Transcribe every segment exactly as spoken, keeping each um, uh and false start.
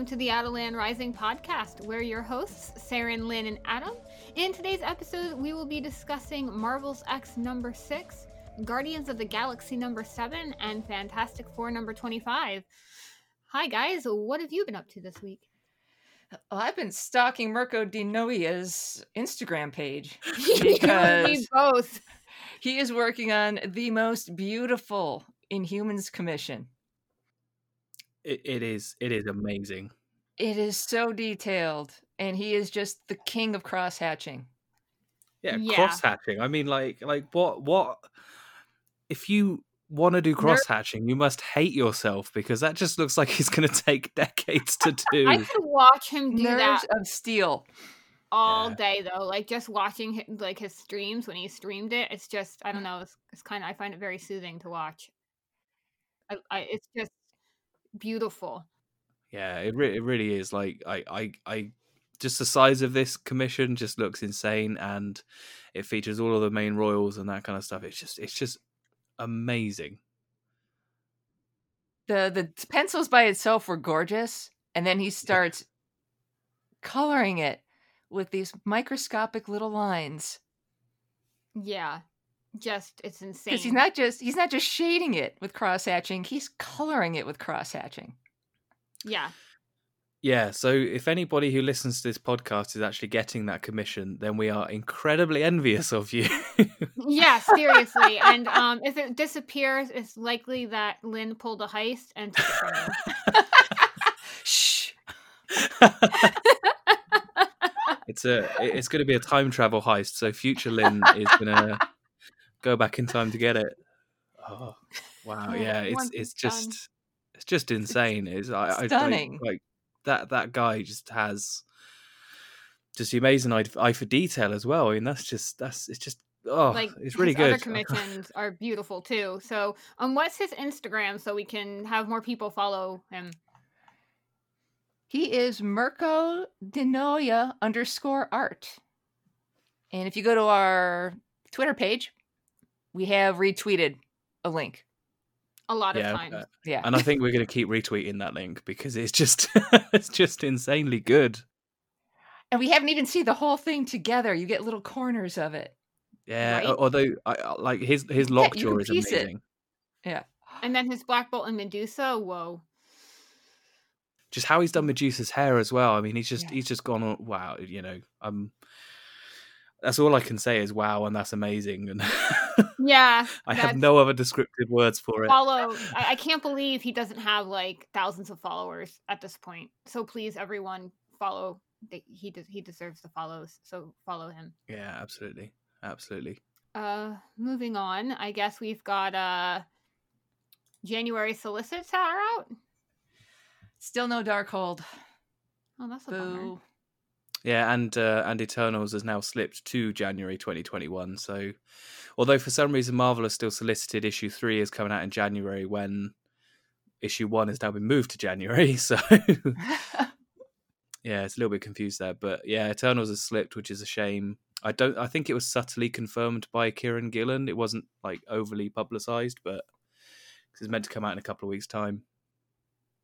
welcome to the Adelan Rising podcast. We're your hosts, Saren, Lynn, and Adam. In today's episode, we will be discussing Marvel's X number six, Guardians of the Galaxy number seven, and Fantastic Four number twenty-five. Hi guys, what have you been up to this week? Well, I've been stalking Mirko Dinoia's Instagram page because we both. He is working on the most beautiful Inhumans commission. It, it is. It is amazing. It is so detailed, and he is just the king of cross-hatching. Yeah, yeah. Cross-hatching. I mean, like, like what, what? If you want to do cross-hatching, you must hate yourself, because that just looks like he's going to take decades to do. I could watch him do Nerves that. Nerves of Steel. All yeah. day, though. Like, just watching him, like his streams when he streamed it, it's just, I don't know, it's, it's kind of, I find it very soothing to watch. I, I, it's just beautiful. Yeah, it, re- it really is. Like, I, I, I, just the size of this commission just looks insane, and it features all of the main royals and that kind of stuff. It's just, it's just amazing. The the pencils by itself were gorgeous, and then he starts yeah. coloring it with these microscopic little lines. Yeah. Just, it's insane. Because he's not just he's not just shading it with cross-hatching, he's coloring it with cross-hatching. Yeah. Yeah, so if anybody who listens to this podcast is actually getting that commission, then we are incredibly envious of you. Yeah, seriously. And um, if it disappears, it's likely that Lynn pulled a heist and took it from you. Shh. It's a, it's going to be a time travel heist, so future Lynn is going to go back in time to get it. Oh, wow! Yeah, it's it's just it's just insane. It's I, stunning. I, I, like that that guy just has just the amazing eye, eye for detail as well. I mean, that's just that's it's just oh, like, it's really good. Other commissions are beautiful too. So, um, what's his Instagram so we can have more people follow him? He is Mirko Dinoia underscore art. And if you go to our Twitter page, we have retweeted a link. A lot of yeah, times. Uh, yeah. And I think we're going to keep retweeting that link because it's just it's just insanely good. And we haven't even seen the whole thing together. You get little corners of it. Yeah, right? although I, like his his Lockjaw yeah, is amazing. It. Yeah. And then his Black Bolt and Medusa, whoa. Just how he's done Medusa's hair as well. I mean, he's just yeah. he's just gone, wow, you know. Um, that's all I can say is wow, and that's amazing. And yeah, I have no other descriptive words for it. Follow. I, I can't believe he doesn't have like thousands of followers at this point. So please, everyone, follow. He de- he deserves the follows. So follow him. Yeah, absolutely, absolutely. Uh, moving on. I guess we've got uh, January solicits are out. Still no Darkhold. Oh, that's a Boo. Bummer. Yeah, and uh, and Eternals has now slipped to January twenty twenty-one. So, although for some reason Marvel has still solicited, issue three is coming out in January when issue one has now been moved to January. So, yeah, it's a little bit confused there. But yeah, Eternals has slipped, which is a shame. I don't. I think it was subtly confirmed by Kieran Gillen. It wasn't like overly publicized, but it's meant to come out in a couple of weeks' time.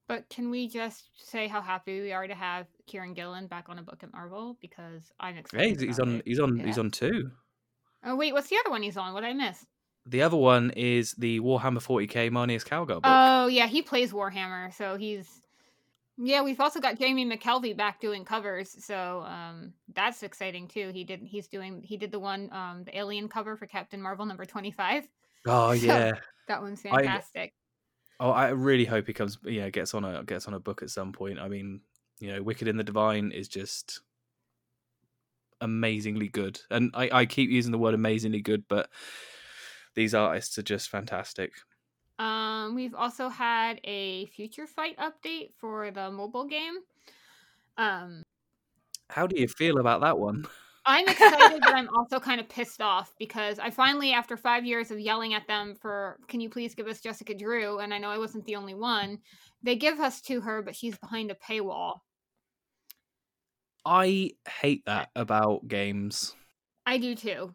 But can we just say how happy we are to have Kieran Gillen back on a book at Marvel? Because I'm excited. Hey, he's on, he's on. He's yeah. on. He's on two. Oh wait, what's the other one he's on? What did I miss? The other one is the Warhammer forty K Marnius Calgar book. Oh yeah, he plays Warhammer, so he's. Yeah, we've also got Jamie McKelvey back doing covers, so um, that's exciting too. He did. He's doing. He did the one, um, the Alien cover for Captain Marvel number twenty-five. Oh yeah, so that one's fantastic. I... Oh, I really hope he comes. Yeah, you know, gets on a gets on a book at some point. I mean, you know, Wicked in the Divine is just amazingly good, and I, I keep using the word amazingly good, but these artists are just fantastic. Um, we've also had a Future Fight update for the mobile game. Um, how do you feel about that one? I'm excited, but I'm also kind of pissed off because I finally, after five years of yelling at them for, can you please give us Jessica Drew? And I know I wasn't the only one. They give us to her, but she's behind a paywall. I hate that about games. I do too.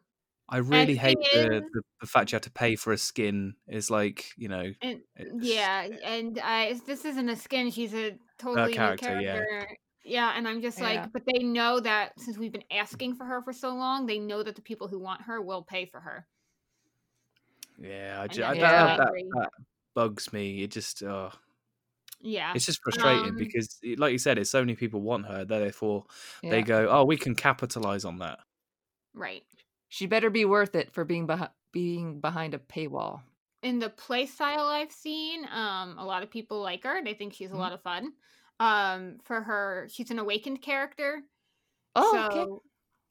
I really hate the, the, the fact you have to pay for a skin. Is like, you know, and, yeah, and I, this isn't a skin. She's a totally character, new character. Yeah. Yeah, and I'm just like, yeah. But they know that since we've been asking for her for so long, they know that the people who want her will pay for her. Yeah, I just, I, yeah. That, that, that bugs me. It just, uh, yeah, it's just frustrating um, because, like you said, it's so many people want her. Therefore, yeah. they go, "Oh, we can capitalize on that." Right. She better be worth it for being beh- being behind a paywall. In the play style I've seen, um, a lot of people like her. They think she's a mm-hmm. lot of fun. Um, for her, she's an awakened character. Oh, so, okay.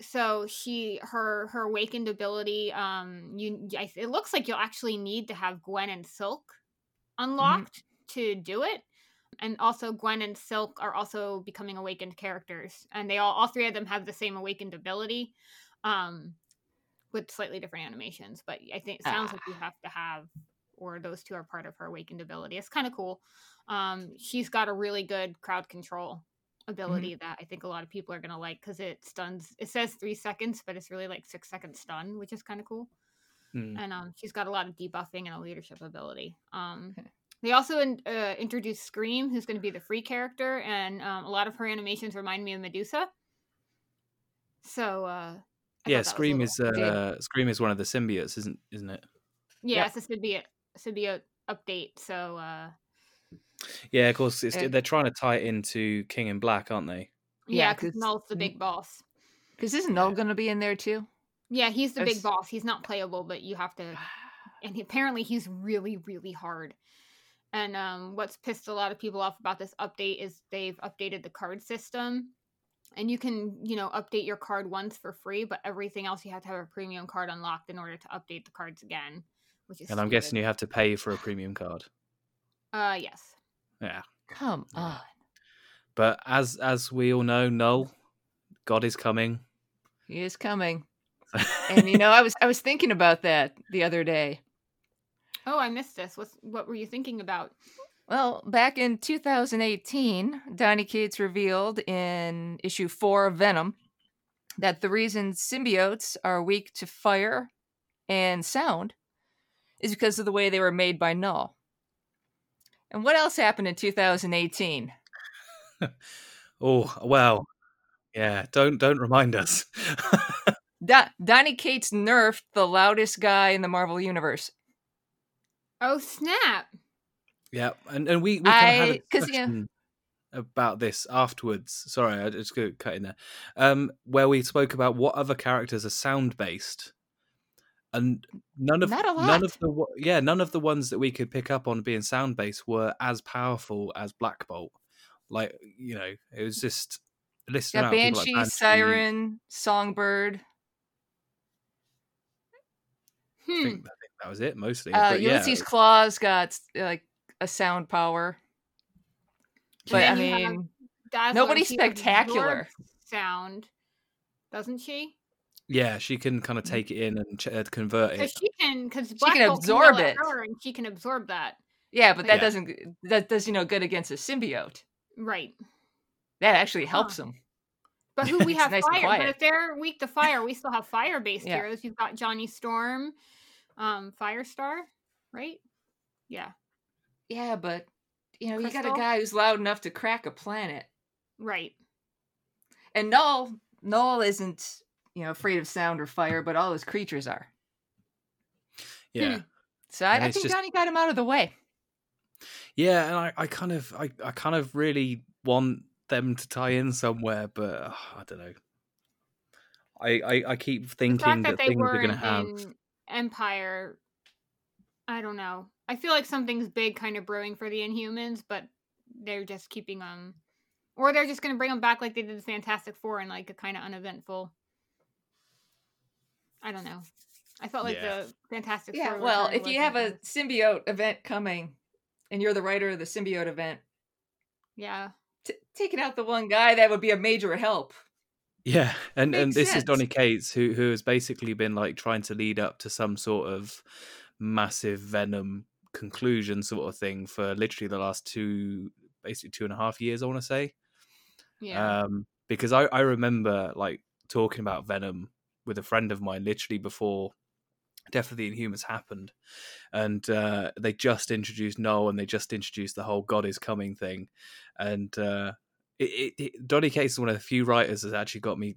So she, her, her awakened ability. Um, you, it looks like you'll actually need to have Gwen and Silk unlocked mm-hmm. to do it. And also, Gwen and Silk are also becoming awakened characters, and they all, all three of them have the same awakened ability, um, with slightly different animations. But I think it sounds ah. like you have to have, or those two are part of her awakened ability. It's kind of cool. Um, she's got a really good crowd control ability mm-hmm. that I think a lot of people are going to like, because it stuns. It says three seconds, but it's really like six second stun, which is kind of cool. Mm. And um, she's got a lot of debuffing and a leadership ability. Um, okay. They also in, uh, introduced Scream, who's going to be the free character, and um, a lot of her animations remind me of Medusa. So uh, yeah, Scream is uh, Scream is one of the symbiotes, isn't isn't it? Yeah, yep. It's a symbiote symbiote update. So. Uh, Yeah, of course. It's, it, they're trying to tie it into King in Black, aren't they? Yeah, because yeah, Null's the big boss. Because isn't Null yeah. going to be in there too? Yeah, he's the That's... big boss. He's not playable, but you have to. And he, apparently, he's really, really hard. And um, what's pissed a lot of people off about this update is they've updated the card system, and you can, you know, update your card once for free, but everything else you have to have a premium card unlocked in order to update the cards again, which is. And I'm stupid. guessing you have to pay for a premium card. Uh, yes. Yeah. Come on. But as as we all know, Null, God is coming. He is coming. And you know, I was I was thinking about that the other day. Oh, I missed this. What what were you thinking about? Well, back in two thousand eighteen, Donny Cates revealed in issue four of Venom that the reason symbiotes are weak to fire and sound is because of the way they were made by Null. And what else happened in two thousand eighteen? Oh, well, yeah, don't don't remind us. Don, Donny Cates nerfed the loudest guy in the Marvel Universe. Oh, snap. Yeah, and, and we, we kind of had a discussion yeah. about this afterwards. Sorry, I just go cut in there. Um, where we spoke about what other characters are sound-based. And none of none of the yeah none of the ones that we could pick up on being sound based were as powerful as Black Bolt. Like, you know, it was just listening. Yeah, Banshee, like Banshee, Siren, Songbird. Hmm. I, think, I think that was it mostly. Uh, but, yeah, Ulysses Claw's got like a sound power, but I mean, nobody's spectacular. Sound, doesn't she? Yeah, she can kind of take it in and ch- uh, convert so it. She can, because Black can absorb can it, and she can absorb that. Yeah, but that yeah. doesn't that does you know good against a symbiote, right? That actually helps huh. them. But who we have nice fire. But if they're weak to fire, we still have fire-based yeah. heroes. You've got Johnny Storm, um, Firestar, right? Yeah, yeah, but you know Crystal? You got a guy who's loud enough to crack a planet, right? And Null, Null isn't. You know, afraid of sound or fire, but all his creatures are. Yeah. Hmm. So I, I think just... Donny got him out of the way. Yeah, and I, I kind of, I, I kind of really want them to tie in somewhere, but uh, I don't know. I, I, I keep thinking that, that things are going to have Empire. I don't know. I feel like something's big, kind of brewing for the Inhumans, but they're just keeping them, or they're just going to bring them back like they did the Fantastic Four in like a kind of uneventful. I don't know. I felt like yeah. the Fantastic Four. Yeah, well, if you have a symbiote event coming and you're the writer of the symbiote event, yeah, t- taking out the one guy, that would be a major help. Yeah, and, and this is Donny Cates, who who has basically been like trying to lead up to some sort of massive Venom conclusion sort of thing for literally the last two, basically two and a half years, I want to say. Yeah. Um, because I, I remember like talking about Venom with a friend of mine literally before Death of the Inhumans happened, and uh, they just introduced Noel, and they just introduced the whole God is coming thing. And uh, it, it, it, Donny Cates is one of the few writers that's actually got me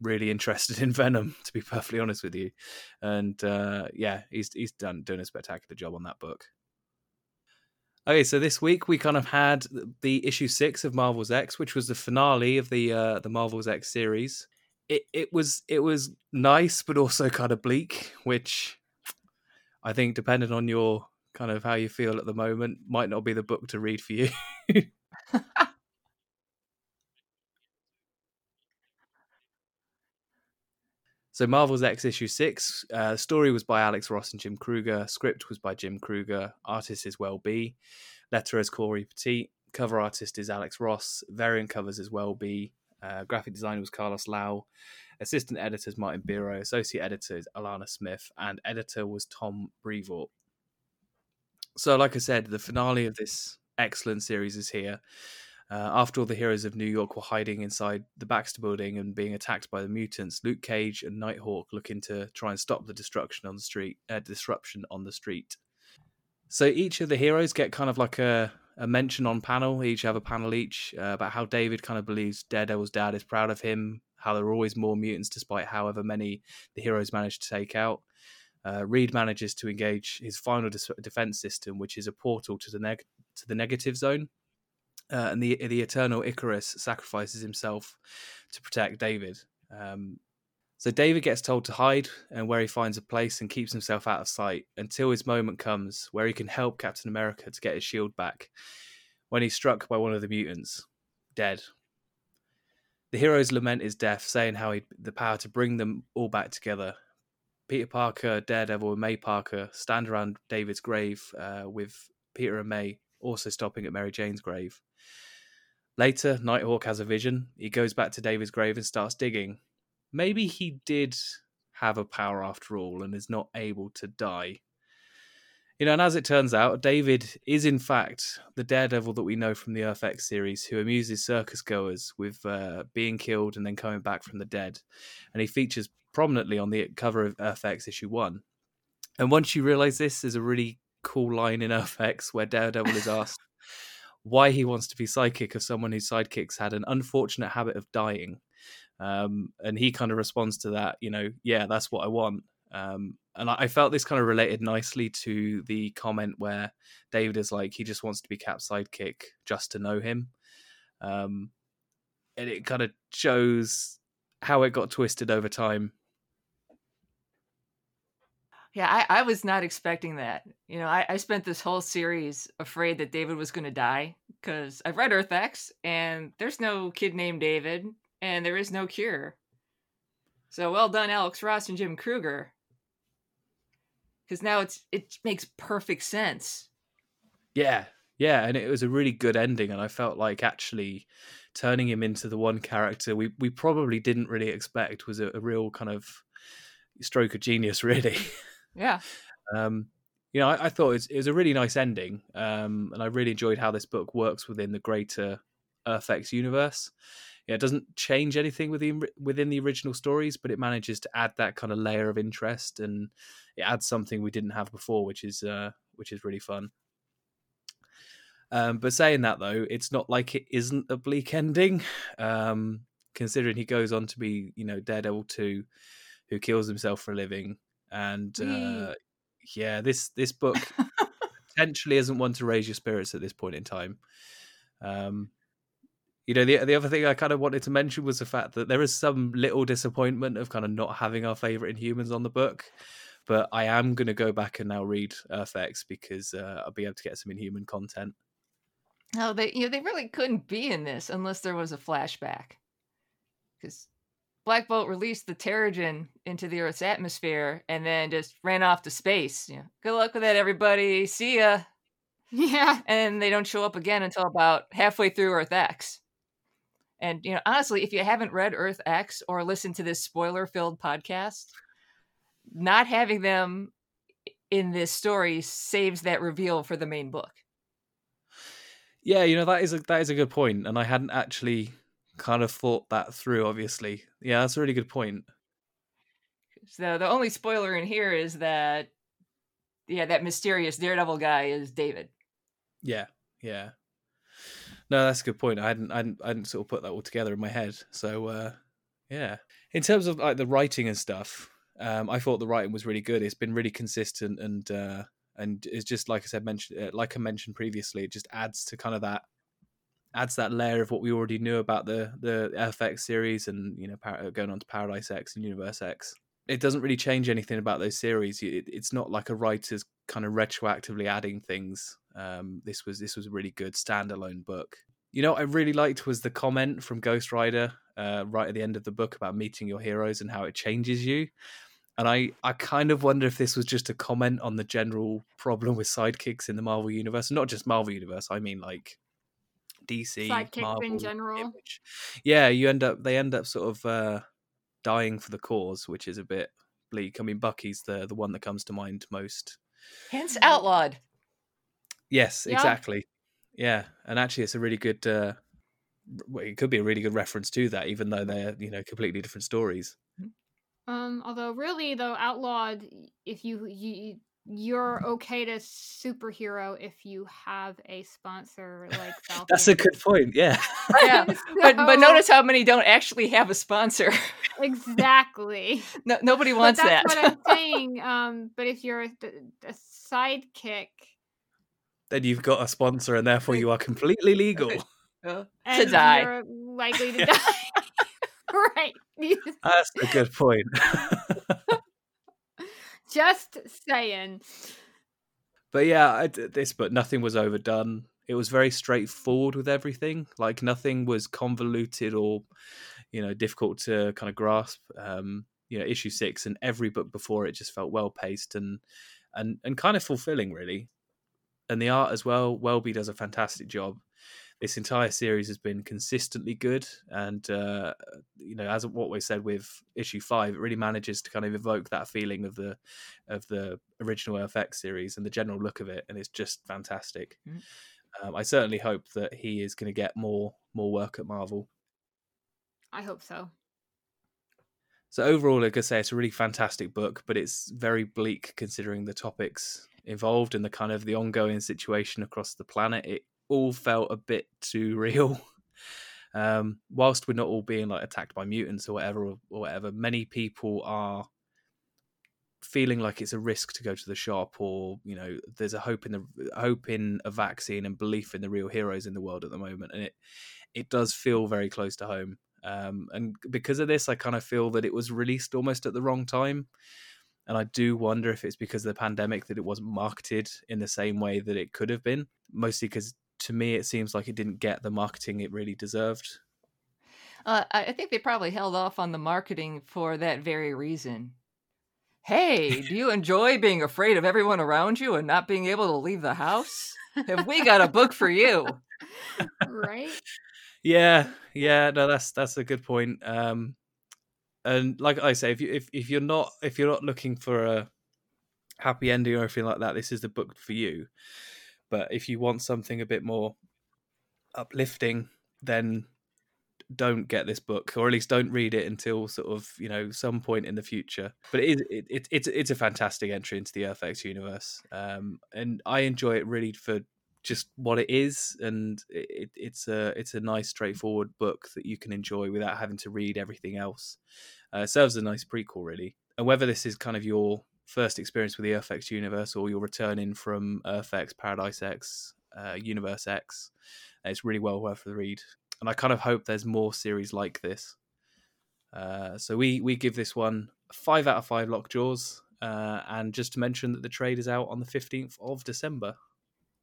really interested in Venom, to be perfectly honest with you. And uh, yeah, he's he's done doing a spectacular job on that book. Okay, so this week we kind of had the issue six of Marvel's X, which was the finale of the uh, the Marvel's X series. It it was it was nice, but also kind of bleak, which I think, depending on your kind of how you feel at the moment, might not be the book to read for you. So Marvel's X issue six, uh, story was by Alex Ross and Jim Kruger, script was by Jim Kruger, artist is Well B, letterer is Corey Petit, cover artist is Alex Ross, variant covers is Well B, uh, graphic designer was Carlos Lau, assistant editor is Martin Biro, associate editor is Alana Smith, and editor was Tom Brevort. So like I said, the finale of this excellent series is here. Uh, after all the heroes of New York were hiding inside the Baxter Building and being attacked by the mutants, Luke Cage and Nighthawk look in to try and stop the destruction on the street. Uh, disruption on the street. So each of the heroes get kind of like a, a mention on panel. They each have a panel each uh, about how David kind of believes Daredevil's dad is proud of him, how there are always more mutants despite however many the heroes manage to take out. Uh, Reed manages to engage his final dis- defense system, which is a portal to the neg- to the negative zone. Uh, and the the eternal Icarus sacrifices himself to protect David. Um, so David gets told to hide, and where he finds a place and keeps himself out of sight until his moment comes where he can help Captain America to get his shield back when he's struck by one of the mutants, dead. The heroes lament his death, saying how he the power to bring them all back together. Peter Parker, Daredevil, and May Parker stand around David's grave uh, with Peter and May also stopping at Mary Jane's grave. Later, Nighthawk has a vision. He goes back to David's grave and starts digging. Maybe he did have a power after all and is not able to die. You know, and as it turns out, David is in fact the Daredevil that we know from the Earth X series, who amuses circus goers with uh, being killed and then coming back from the dead. And he features prominently on the cover of Earth X issue one. And once you realise this, there's a really cool line in Earth X where Daredevil is asked why he wants to be sidekick of someone whose sidekicks had an unfortunate habit of dying. Um, and he kind of responds to that, you know, yeah, that's what I want. Um, and I, I felt this kind of related nicely to the comment where David is like, he just wants to be Cap's sidekick just to know him. Um, and it kind of shows how it got twisted over time. Yeah, I, I was not expecting that. You know, I, I spent this whole series afraid that David was going to die because I've read Earth X and there's no kid named David and there is no cure. So well done, Alex Ross and Jim Kruger. Because now it's it makes perfect sense. Yeah, yeah. And it was a really good ending. And I felt like actually turning him into the one character we, we probably didn't really expect was a, a real kind of stroke of genius, really. Yeah. Um, you know, I, I thought it was, it was a really nice ending, um, and I really enjoyed how this book works within the greater Earth-X universe. Yeah, it doesn't change anything within, within the original stories, but it manages to add that kind of layer of interest, and it adds something we didn't have before, which is uh, which is really fun. Um, but saying that, though, it's not like it isn't a bleak ending, um, considering he goes on to be, you know, Daredevil two, who kills himself for a living. And uh, yeah, this this book potentially isn't one to raise your spirits at this point in time. Um, you know, the the other thing I kind of wanted to mention was the fact that there is some little disappointment of kind of not having our favourite Inhumans on the book, but I am going to go back and now read Earth X because uh, I'll be able to get some Inhuman content. No, they you know they really couldn't be in this unless there was a flashback, because Black Bolt released the Terrigen into the Earth's atmosphere and then just ran off to space. You know, good luck with that, everybody. See ya. Yeah. And they don't show up again until about halfway through Earth X. And, you know, honestly, if you haven't read Earth X or listened to this spoiler-filled podcast, not having them in this story saves that reveal for the main book. Yeah, you know, that is a, that is a good point. And I hadn't actually kind of thought that through, obviously. Yeah, that's a really good point. So the only spoiler in here is that, yeah, that mysterious Daredevil guy is David. Yeah, yeah. No, that's a good point. I hadn't, I hadn't, I hadn't sort of put that all together in my head. So, uh, yeah. In terms of like the writing and stuff, um, I thought the writing was really good. It's been really consistent, and uh, and it's just like I said, mentioned, uh, like I mentioned previously, it just adds to kind of that, adds that layer of what we already knew about the the F X series, and you know, par- going on to Paradise X and Universe X. It doesn't really change anything about those series. It, it's not like a writer's kind of retroactively adding things. Um, this was this was a really good standalone book. You know, what I really liked was the comment from Ghost Rider uh, right at the end of the book about meeting your heroes and how it changes you. And I, I kind of wonder if this was just a comment on the general problem with sidekicks in the Marvel Universe. Not just Marvel Universe, I mean like D C, sidekicks Marvel, in general. Image. Yeah, you end up they end up sort of uh, dying for the cause, which is a bit bleak. I mean, Bucky's the the one that comes to mind most. Hence outlawed. Yes, yeah. Exactly. Yeah, and actually, it's a really good. Uh, well, it could be a really good reference to that, even though they're, you know, completely different stories. Um, although, really, though, outlawed. If you, you you're okay to superhero if you have a sponsor like Falcon. That's a good point. Yeah. Yeah. So... But but notice how many don't actually have a sponsor. Exactly. No, nobody wants but that's that. That's what I'm saying. Um, but if you're a, a sidekick, then you've got a sponsor, and therefore you are completely legal to and die. You're likely to die. Right. That's a good point. Just saying. But yeah, I did this, but nothing was overdone. It was very straightforward with everything. Like nothing was convoluted or, you know, difficult to kind of grasp. Um, you know, issue six and every book before it just felt well paced and and and kind of fulfilling, really. And the art as well. Well B does a fantastic job. This entire series has been consistently good, and uh, you know, as what we said with issue five, it really manages to kind of evoke that feeling of the of the original F X series and the general look of it, and it's just fantastic. Mm-hmm. Um, I certainly hope that he is going to get more more work at Marvel. I hope so. So overall, like I say, it's a really fantastic book, but it's very bleak considering the topics involved in the kind of the ongoing situation across the planet. It all felt a bit too real. Um, whilst we're not all being like attacked by mutants or whatever, or, or whatever, many people are feeling like it's a risk to go to the shop, or you know, there's a hope in the hope in a vaccine and belief in the real heroes in the world at the moment, and it it does feel very close to home. Um, and because of this, I kind of feel that it was released almost at the wrong time. And I do wonder if it's because of the pandemic that it wasn't marketed in the same way that it could have been. Mostly because, to me, it seems like it didn't get the marketing it really deserved. Uh, I think they probably held off on the marketing for that very reason. Hey, do you enjoy being afraid of everyone around you and not being able to leave the house? Have we got a book for you? Right? Yeah, yeah. No, that's that's a good point. Um, And like I say, if you if, if you're not if you're not looking for a happy ending or anything like that, this is the book for you. But if you want something a bit more uplifting, then don't get this book, or at least don't read it until sort of, you know, some point in the future. But it is it, it it's it's a fantastic entry into the Earth-X universe, um, and I enjoy it really for just what it is, and it, it's a it's a nice straightforward book that you can enjoy without having to read everything else. Uh, it serves as a nice prequel, really. And whether this is kind of your first experience with the Earth-X universe, or you're returning from Earth-X, Paradise X, uh, Universe X, it's really well worth the read. And I kind of hope there's more series like this. Uh, so we we give this one five out of five Lockjaws, uh, and just to mention that the trade is out on the fifteenth of December.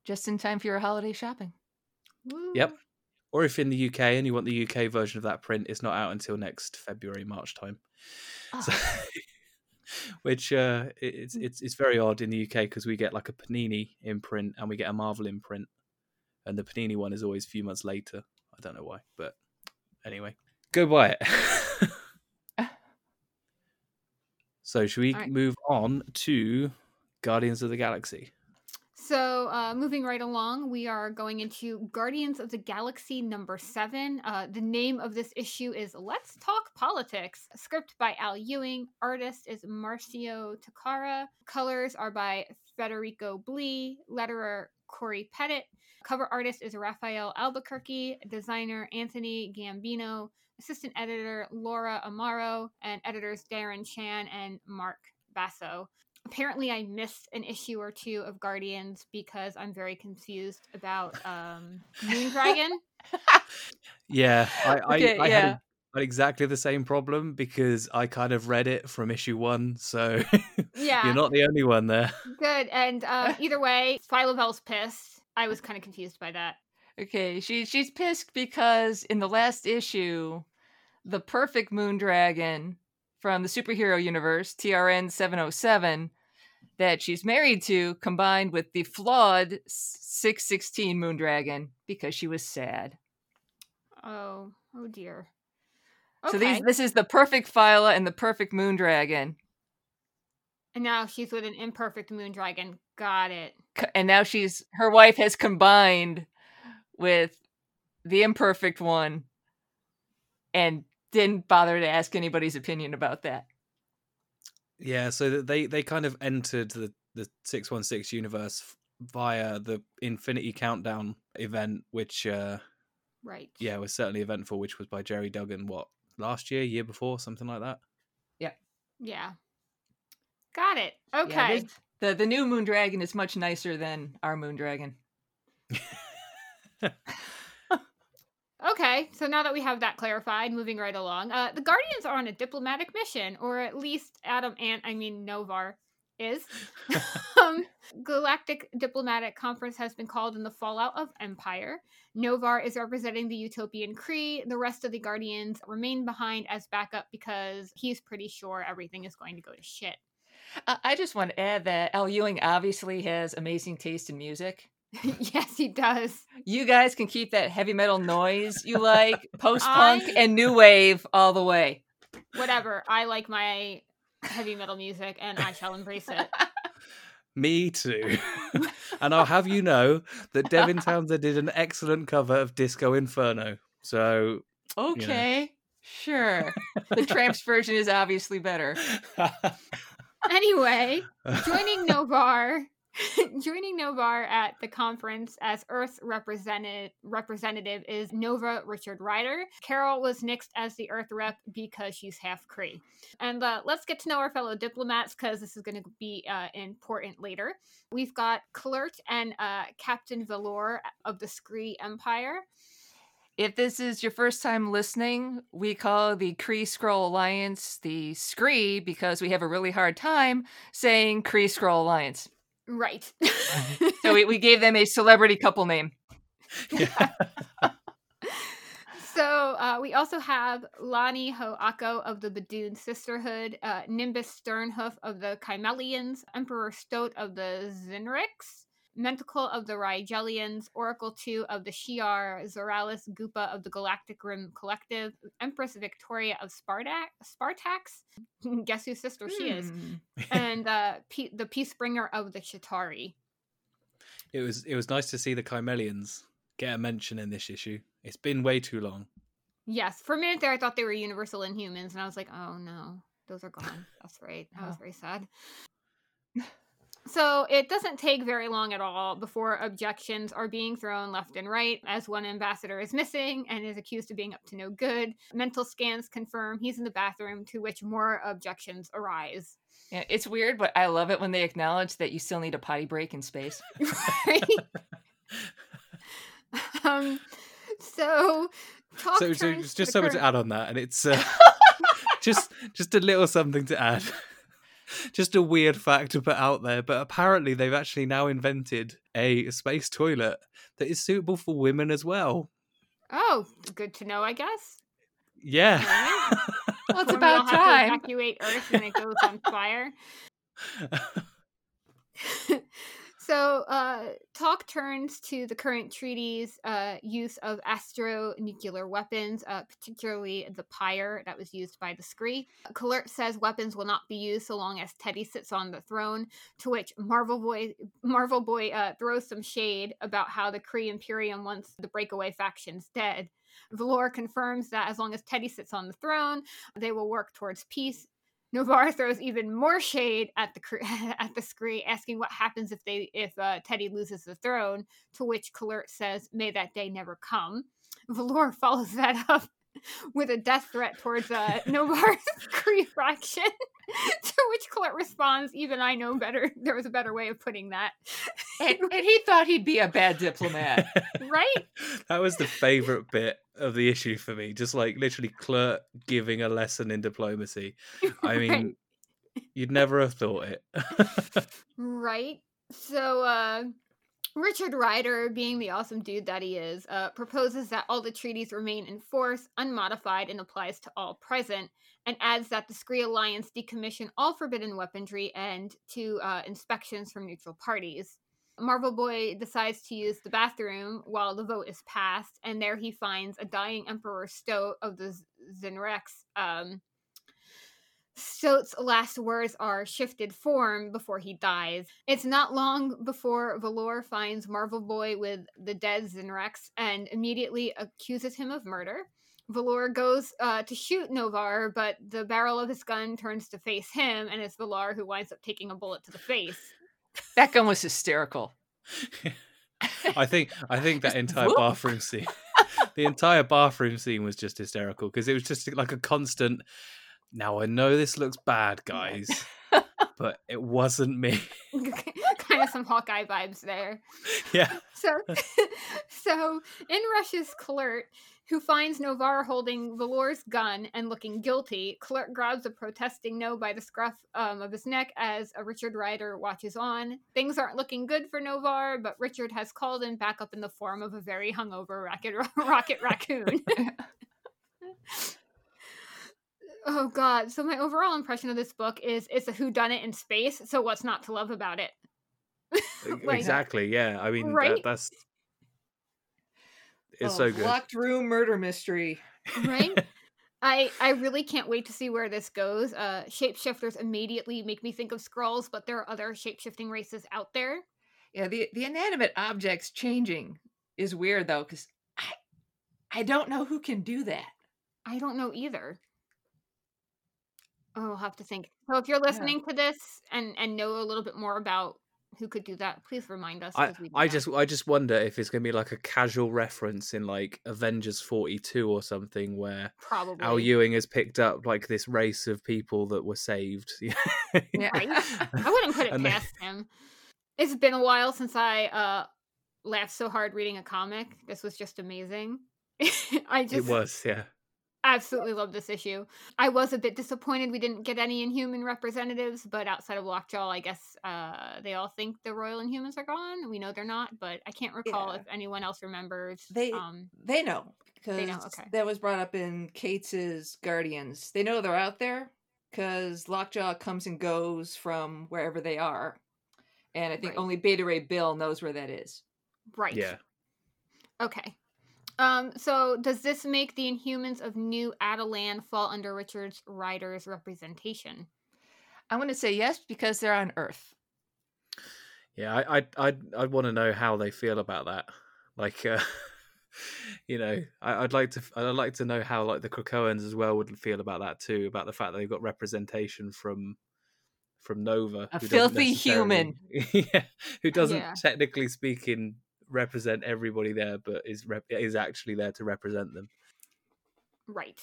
Just in time for your holiday shopping. Woo. Yep. Or if in the U K and you want the U K version of that print, it's not out until next February, March time. Oh. So, which uh, it's it's it's very odd in the U K because we get like a Panini imprint and we get a Marvel imprint, and the Panini one is always a few months later. I don't know why, but anyway, go buy it. So should we All right. move on to Guardians of the Galaxy? So uh, moving right along, we are going into Guardians of the Galaxy number seven. Uh, the name of this issue is Let's Talk Politics. A script by Al Ewing. Artist is Marcio Takara. Colors are by Federico Blee. Letterer Corey Petit. Cover artist is Raphael Albuquerque. Designer Anthony Gambino. Assistant editor Laura Amaro. And editors Darren Chan and Mark Basso. Apparently I missed an issue or two of Guardians because I'm very confused about um, Moondragon. yeah, I, okay, I, yeah. I had exactly the same problem because I kind of read it from issue one, so yeah. You're not the only one there. Good, and uh, either way, Philovel's pissed. I was kind of confused by that. Okay, she she's pissed because in the last issue, the perfect Moondragon from the superhero universe, T R N seven oh seven, that she's married to, combined with the flawed six sixteen Moondragon, because she was sad. Oh, oh dear. Okay. So these, this is the perfect Phyla and the perfect Moondragon. And now she's with an imperfect Moondragon. Got it. And now she's, her wife has combined with the imperfect one and didn't bother to ask anybody's opinion about that. Yeah, so they, they kind of entered the, the six one six universe via the Infinity Countdown event, which uh, right, yeah, was certainly eventful, which was by Jerry Duggan, what, last year, year before, something like that? Yeah. Yeah. Got it. Okay. Yeah, the, the new Moondragon is much nicer than our Moondragon. Okay, so now that we have that clarified, moving right along, uh, the Guardians are on a diplomatic mission, or at least Adam Ant, I mean Novar, is. um, Galactic Diplomatic Conference has been called in the fallout of Empire. Novar is representing the Utopian Cree. The rest of the Guardians remain behind as backup because he's pretty sure everything is going to go to shit. Uh, I just want to add that Al Ewing obviously has amazing taste in music. Yes, he does. You guys can keep that heavy metal noise you like, post-punk I... and new wave all the way. Whatever. I like my heavy metal music and I shall embrace it. Me too. And I'll have you know that Devin Townsend did an excellent cover of Disco Inferno. So, okay, you know. Sure. The Tramps version is obviously better. Anyway, joining Novar... Joining Novar at the conference as Earth's represented, representative is Nova Richard Rider. Carol was nixed as the Earth rep because she's half Cree. And uh, let's get to know our fellow diplomats because this is going to be uh, important later. We've got Clert and uh, Captain Valor of the Scree Empire. If this is your first time listening, we call the Cree Skrull Alliance the Scree because we have a really hard time saying Cree Skrull Alliance. Right. So we, we gave them a celebrity couple name. Yeah. So uh, we also have Lani Ho'ako of the Badoon Sisterhood, uh, Nimbus Sternhoof of the Kymelians, Emperor Stoat of the Zinrix, Mentacle of the Rigelians, Oracle two of the Shi'ar, Zoralis Gupa of the Galactic Rim Collective, Empress Victoria of Spartak, Spartax, guess whose sister she is, and uh, P- the Peacebringer of the Chitauri. It was it was nice to see the Kymelians get a mention in this issue. It's been way too long. Yes, for a minute there I thought they were universal Inhumans, and I was like, oh no, those are gone. That's right. That oh. was very sad. So it doesn't take very long at all before objections are being thrown left and right as one ambassador is missing and is accused of being up to no good. Mental scans confirm he's in the bathroom, to which more objections arise. Yeah, it's weird, but I love it when they acknowledge that you still need a potty break in space. Right? um, so talk so, so just, just so current... much to add on that, and it's uh, just just a little something to add. Just a weird fact to put out there, but apparently they've actually now invented a space toilet that is suitable for women as well. Oh, good to know, I guess. Yeah. Right. Well, it's about time. Have to evacuate Earth and it goes on fire. So, uh, talk turns to the current treaty's uh, use of astro-nuclear weapons, uh, particularly the pyre that was used by the Skree. Kalert says weapons will not be used so long as Teddy sits on the throne, to which Marvel Boy, Marvel Boy uh, throws some shade about how the Kree Imperium wants the breakaway factions dead. V'lor confirms that as long as Teddy sits on the throne, they will work towards peace. Novar throws even more shade at the at the Skree, asking what happens if they if uh, Teddy loses the throne, to which Kalert says, "May that day never come." V'lor follows that up with a death threat towards uh, Novar's Kree fraction, to which Kalert responds, "Even I know better. There was a better way of putting that." And, and he thought he'd be a bad diplomat, right? That was the favorite bit of the issue for me, just like literally Clerk giving a lesson in diplomacy. I mean, right. You'd never have thought it. Right. So uh Richard Rider, being the awesome dude that he is, uh, proposes that all the treaties remain in force, unmodified, and applies to all present, and adds that the Skree Alliance decommission all forbidden weaponry and to uh, inspections from neutral parties. Marvel Boy decides to use the bathroom while the vote is passed, and there he finds a dying Emperor Stoat of the Xenrex. Um, Stoat's last words are shifted form before he dies. It's not long before V'lor finds Marvel Boy with the dead Xenrex and immediately accuses him of murder. V'lor goes uh, to shoot Novar, but the barrel of his gun turns to face him, and it's V'lor who winds up taking a bullet to the face. That gun was hysterical. I think I think that entire bathroom scene, the entire bathroom scene was just hysterical because it was just like a constant. Now I know this looks bad, guys, but it wasn't me. Kind of some Hawkeye vibes there. Yeah. So, so in rushes Kalert, who finds Novar holding V'lor's gun and looking guilty. Kalert grabs a protesting No by the scruff um, of his neck as a Richard Rider watches on. Things aren't looking good for Novar, but Richard has called him back up in the form of a very hungover Rocket, rocket Raccoon. Oh, God. So my overall impression of this book is it's a whodunit in space, so what's not to love about it? Like, exactly, yeah. I mean, right? that, that's... It's oh, so good. Locked room murder mystery. Right? I I really can't wait to see where this goes. Uh, shapeshifters immediately make me think of Skrulls, but there are other shapeshifting races out there. Yeah, the, the inanimate objects changing is weird, though, because I, I don't know who can do that. I don't know either. Oh, I'll have to think. So if you're listening yeah. to this and, and know a little bit more about who could do that, please remind us. I, we I just I just wonder if it's going to be like a casual reference in like Avengers forty-two or something where Probably. Al Ewing has picked up like this race of people that were saved. Yeah, I wouldn't put it and past then... him. It's been a while since I uh, laughed so hard reading a comic. This was just amazing. I just... It was, yeah. Absolutely love this issue. I was a bit disappointed we didn't get any Inhuman representatives, but outside of Lockjaw, I guess uh, they all think the Royal Inhumans are gone. We know they're not, but I can't recall yeah. if anyone else remembers. They um, they know because they know. Okay. That was brought up in Cates's Guardians. They know they're out there because Lockjaw comes and goes from wherever they are, and I think right. only Beta Ray Bill knows where that is. Right. Yeah. Okay. Um, so does this make the Inhumans of New Adelan fall under Richard Rider's representation? I'm going to say yes, because they're on Earth. Yeah, I, I, I, I want to know how they feel about that. Like, uh, you know, I, I'd like to, I'd like to know how like the Krakoans as well would feel about that too, about the fact that they've got representation from, from Nova, a filthy human, yeah, who doesn't yeah. technically speak in. Represent everybody there, but is rep- is actually there to represent them. Right.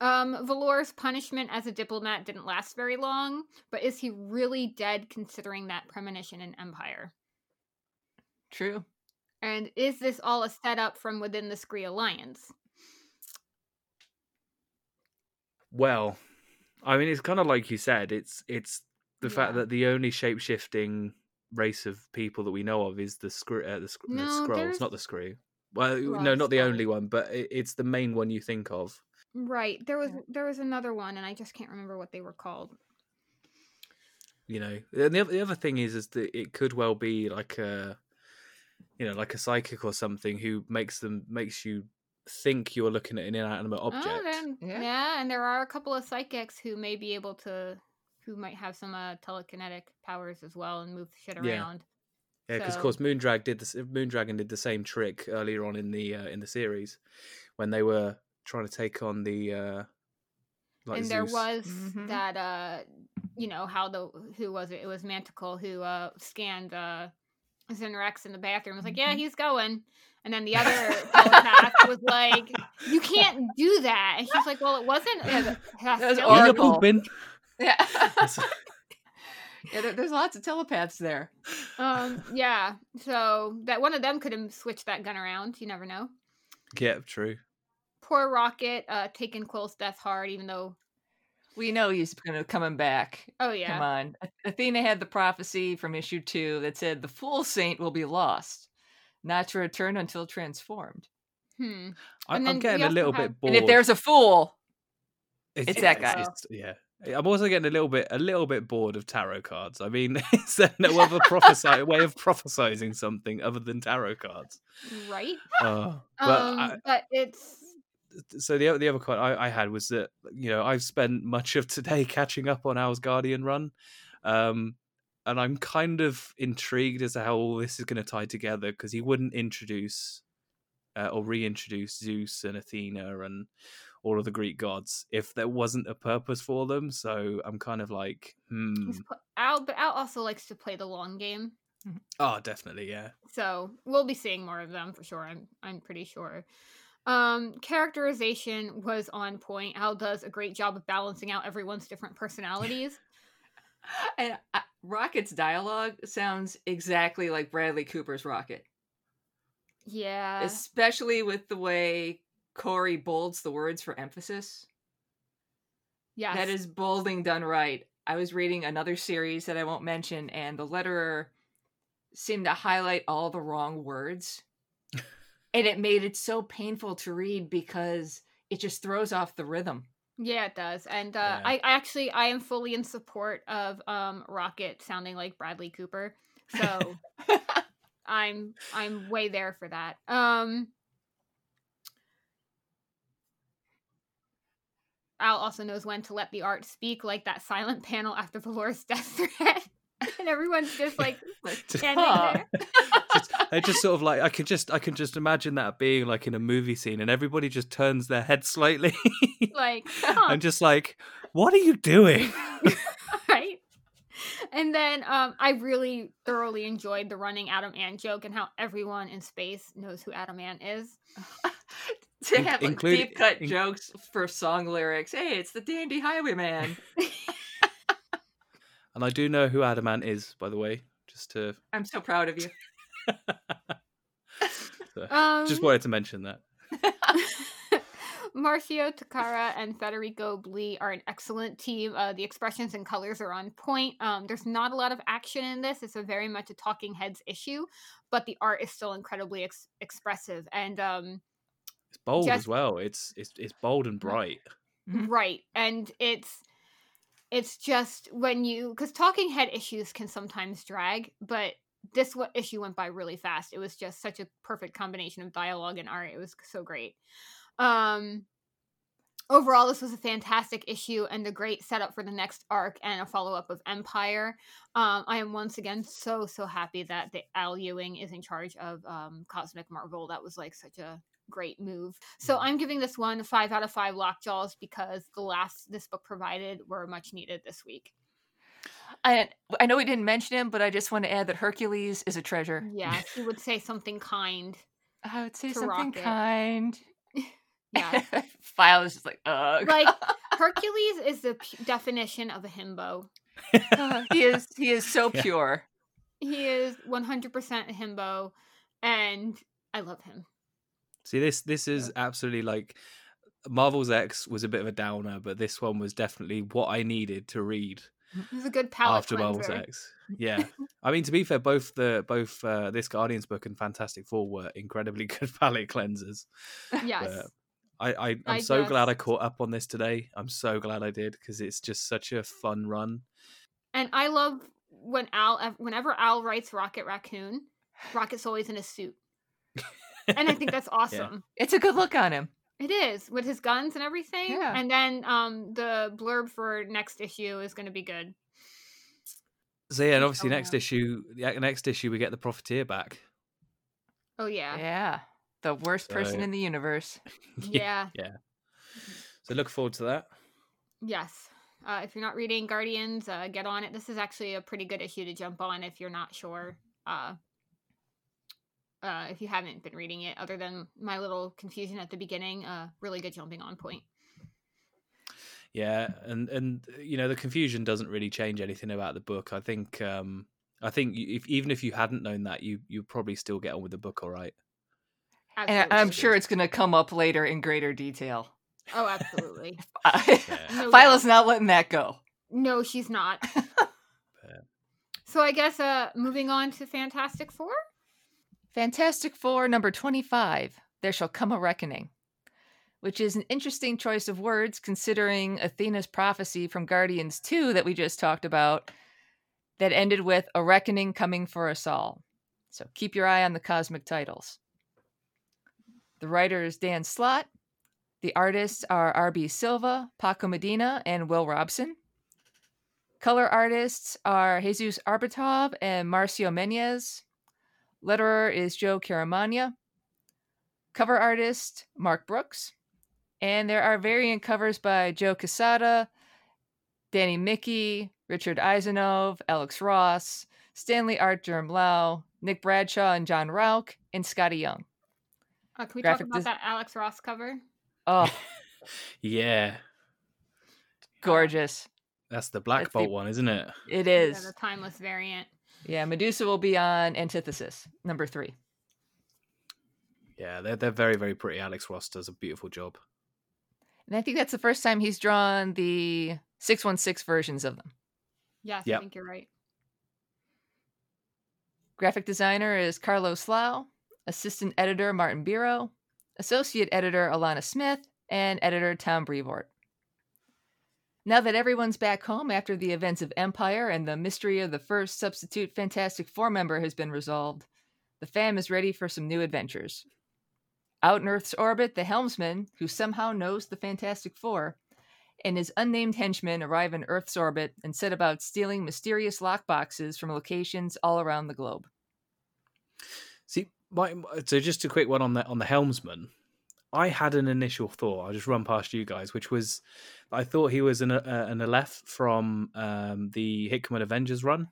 Um, V'lor's punishment as a diplomat didn't last very long, but is he really dead considering that premonition in Empire? True. And is this all a setup from within the Skree Alliance? Well, I mean, it's kind of like you said, it's it's the yeah. fact that the only shape-shifting race of people that we know of is the screw uh, the, sc- no, the Skrulls, there's... not the Skree. Well, Skrulls, no, not the only one, but it, it's the main one you think of. Right. There was there was another one, and I just can't remember what they were called. You know, and the, the other thing is, is that it could well be like a you know, like a psychic or something who makes them makes you think you're looking at an inanimate object. Oh, then, yeah. yeah, and there are a couple of psychics who may be able to, who might have some uh, telekinetic powers as well and move shit around. Yeah, because yeah, so... of course Moondrag did the Moondragon did the same trick earlier on in the uh, in the series when they were trying to take on the. Uh, like and Zeus. There was mm-hmm. that, uh, you know, how the who was it? It was Manticle who uh, scanned uh, Xenorex in the bathroom. I was like, yeah, he's going. And then the other telepath was like, you can't do that. And she's like, well, it wasn't. It was Oracle. Yeah. yeah there, there's lots of telepaths there. Um, yeah. So that one of them could have switched that gun around. You never know. Yeah, true. Poor Rocket, uh, taking Quill's death hard, even though we know he's going to come back. Oh, yeah. Come on. Athena had the prophecy from issue two that said the fool saint will be lost. Not to return until transformed. Hmm. I'm, I'm getting a little have... bit bored. And if there's a fool, it's, it's that guy. It's, yeah. I'm also getting a little bit, a little bit bored of tarot cards. I mean, is there no other prophesy way of prophesizing something other than tarot cards? Right. Uh, but, um, I, but it's. So the the other quote I, I had was that, you know, I've spent much of today catching up on Owl's Guardian run. Um, And I'm kind of intrigued as to how all this is going to tie together, because he wouldn't introduce uh, or reintroduce Zeus and Athena and all of the Greek gods if there wasn't a purpose for them. So I'm kind of like, hmm. Al, but Al also likes to play the long game. Oh, definitely, yeah. So we'll be seeing more of them for sure. I'm I'm pretty sure. Um, characterization was on point. Al does a great job of balancing out everyone's different personalities. And I, Rocket's dialogue sounds exactly like Bradley Cooper's Rocket. Yeah. Especially with the way Corey bolds the words for emphasis. Yes. That is bolding done right. I was reading another series that I won't mention, and the letterer seemed to highlight all the wrong words. And it made it so painful to read because it just throws off the rhythm. Yeah, it does. And uh, yeah. I, I actually, I am fully in support of um, Rocket sounding like Bradley Cooper. So I'm I'm way there for that. Um, Al also knows when to let the art speak, like that silent panel after Valore's death threat. And everyone's just like, like standing there. just, they just sort of like, I could just, I can just imagine that being like in a movie scene, and everybody just turns their head slightly. Like, huh. I'm just like, what are you doing? Right. And then um, I really thoroughly enjoyed the running Adam Ant joke and how everyone in space knows who Adam Ant is. To in- have include- like, deep cut in- jokes for song lyrics. Hey, it's the Dandy Highwayman. And I do know who Adam Ant is, by the way. Just to I'm so proud of you. So, um, just wanted to mention that. Marcio Takara and Federico Blee are an excellent team. Uh, the expressions and colors are on point. Um, there's not a lot of action in this. It's a very much a talking heads issue, but the art is still incredibly ex- expressive and um, it's bold just, as well. It's it's it's bold and bright. Right, and it's. It's just when you, because talking head issues can sometimes drag, but this issue went by really fast. It was just such a perfect combination of dialogue and art. It was so great. Um, overall, this was a fantastic issue and a great setup for the next arc and a follow-up of Empire. Um, I am once again so, so happy that the Al Ewing is in charge of um, Cosmic Marvel. That was like such a great move. So I'm giving this one five out of five lockjaws because the laughs this book provided were much needed this week. I, I know we didn't mention him, but I just want to add that Hercules is a treasure. Yeah, he would say something kind. I would say something Rocket. Kind. Yeah. File is just like, ugh. Like, Hercules is the p- definition of a himbo. uh, he is He is so yeah. pure. He is one hundred percent a himbo, and I love him. See, this this is absolutely like Marvel's X was a bit of a downer, but this one was definitely what I needed to read. It was a good palette after cleanser. Marvel's X. Yeah, I mean, to be fair, both the both uh, this Guardians book and Fantastic Four were incredibly good palette cleansers. Yes, I, I I'm I so guess. glad I caught up on this today. I'm so glad I did because it's just such a fun run. And I love when Al whenever Al writes Rocket Raccoon. Rocket's always in a suit. And I think that's awesome. Yeah. It's a good look on him. It is, with his guns and everything. Yeah. And then um, the blurb for next issue is going to be good. So yeah, and obviously oh, next no. issue, next issue we get the Profiteer back. Oh yeah, yeah, the worst so... person in the universe. yeah, yeah. So look forward to that. Yes, uh, if you're not reading Guardians, uh, get on it. This is actually a pretty good issue to jump on if you're not sure. Uh, Uh, if you haven't been reading it, other than my little confusion at the beginning, uh, really good jumping on point. Yeah, and and you know the confusion doesn't really change anything about the book. I think um, I think if even if you hadn't known that, you you probably still get on with the book, all right. Absolutely. And I'm sure it's going to come up later in greater detail. Oh, absolutely. no Phila's not letting that go. No, she's not. So I guess uh, moving on to Fantastic Four. Fantastic Four, number twenty-five, There Shall Come a Reckoning, which is an interesting choice of words considering Athena's prophecy from Guardians two that we just talked about that ended with a reckoning coming for us all. So keep your eye on the cosmic titles. The writer is Dan Slott. The artists are R B Silva, Paco Medina, and Will Robson. Color artists are Jesus Arbizu and Marcio Meneses. Letterer is Joe Caramagna, cover artist Mark Brooks, and there are variant covers by Joe Quesada, Danny Mickey, Richard Eisenov, Alex Ross, Stanley Artgerm Lau, Nick Bradshaw and John Rauch, and Scotty Young. Uh, can we Graphic talk about that Alex Ross cover? Oh, yeah, gorgeous. That's the Black That's Bolt the... one, isn't it? It is. Yeah, the timeless variant. Yeah, Medusa will be on Antithesis, number three. Yeah, they're, they're very, very pretty. Alex Ross does a beautiful job. And I think that's the first time he's drawn the six one six versions of them. Yes, yep. I think you're right. Graphic designer is Carlos Lau, assistant editor Martin Biro, associate editor Alana Smith, and editor Tom Brevort. Now that everyone's back home after the events of Empire and the mystery of the first substitute Fantastic Four member has been resolved, the fam is ready for some new adventures. Out in Earth's orbit, the helmsman, who somehow knows the Fantastic Four, and his unnamed henchmen arrive in Earth's orbit and set about stealing mysterious lockboxes from locations all around the globe. See, my, so just a quick one on the, on the helmsman. I had an initial thought. I'll just run past you guys, which was, I thought he was an uh, an Aleph from um, the Hickman Avengers run.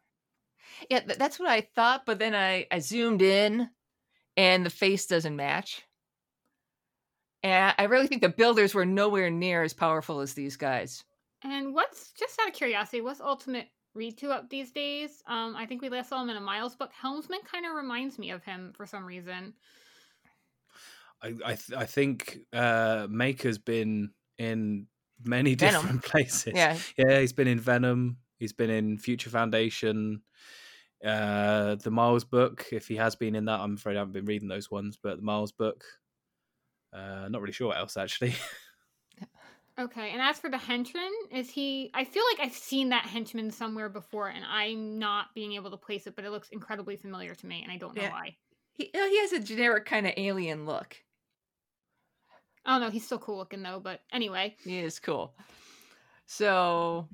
Yeah, th- that's what I thought, but then I, I zoomed in, and the face doesn't match. And I really think the Builders were nowhere near as powerful as these guys. And what's, just out of curiosity, what's Ultimate Read-To up these days? Um, I think we last saw him in a Miles book. Helmsman kind of reminds me of him for some reason. I I, th- I think uh, Maker's been in many Venom. different places. Yeah. yeah, he's been in Venom. He's been in Future Foundation, uh, the Miles book. If he has been in that, I'm afraid I haven't been reading those ones. But the Miles book, uh, not really sure what else actually. Okay, and as for the henchman, is he? I feel like I've seen that henchman somewhere before, and I'm not being able to place it. But it looks incredibly familiar to me, and I don't know yeah. why. He he has a generic kind of alien look. I don't know. He's still cool looking though, but anyway. He is cool. So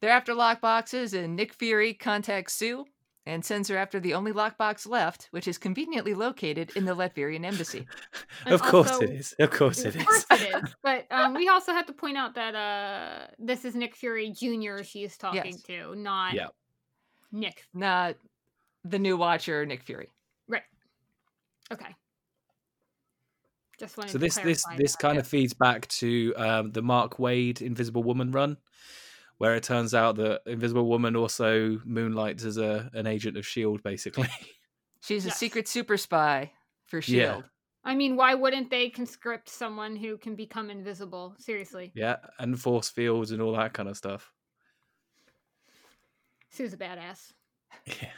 they're after lockboxes, and Nick Fury contacts Sue and sends her after the only lockbox left, which is conveniently located in the Latvian embassy. Of course also, it is. Of course it is. Of course it is. But um, we also have to point out that uh, this is Nick Fury Junior she is talking yes. to, not yep. Nick. Not the new Watcher, Nick Fury. Right. Okay. Just wanted so this to this this that. kind of feeds back to um, the Mark Waid Invisible Woman run, where it turns out that Invisible Woman also moonlights as a an agent of S H I E L D. Basically, she's yes. a secret super spy for S H I E L D. Yeah. I mean, why wouldn't they conscript someone who can become invisible? Seriously. Yeah, and force fields and all that kind of stuff. Sue's a badass. Yeah.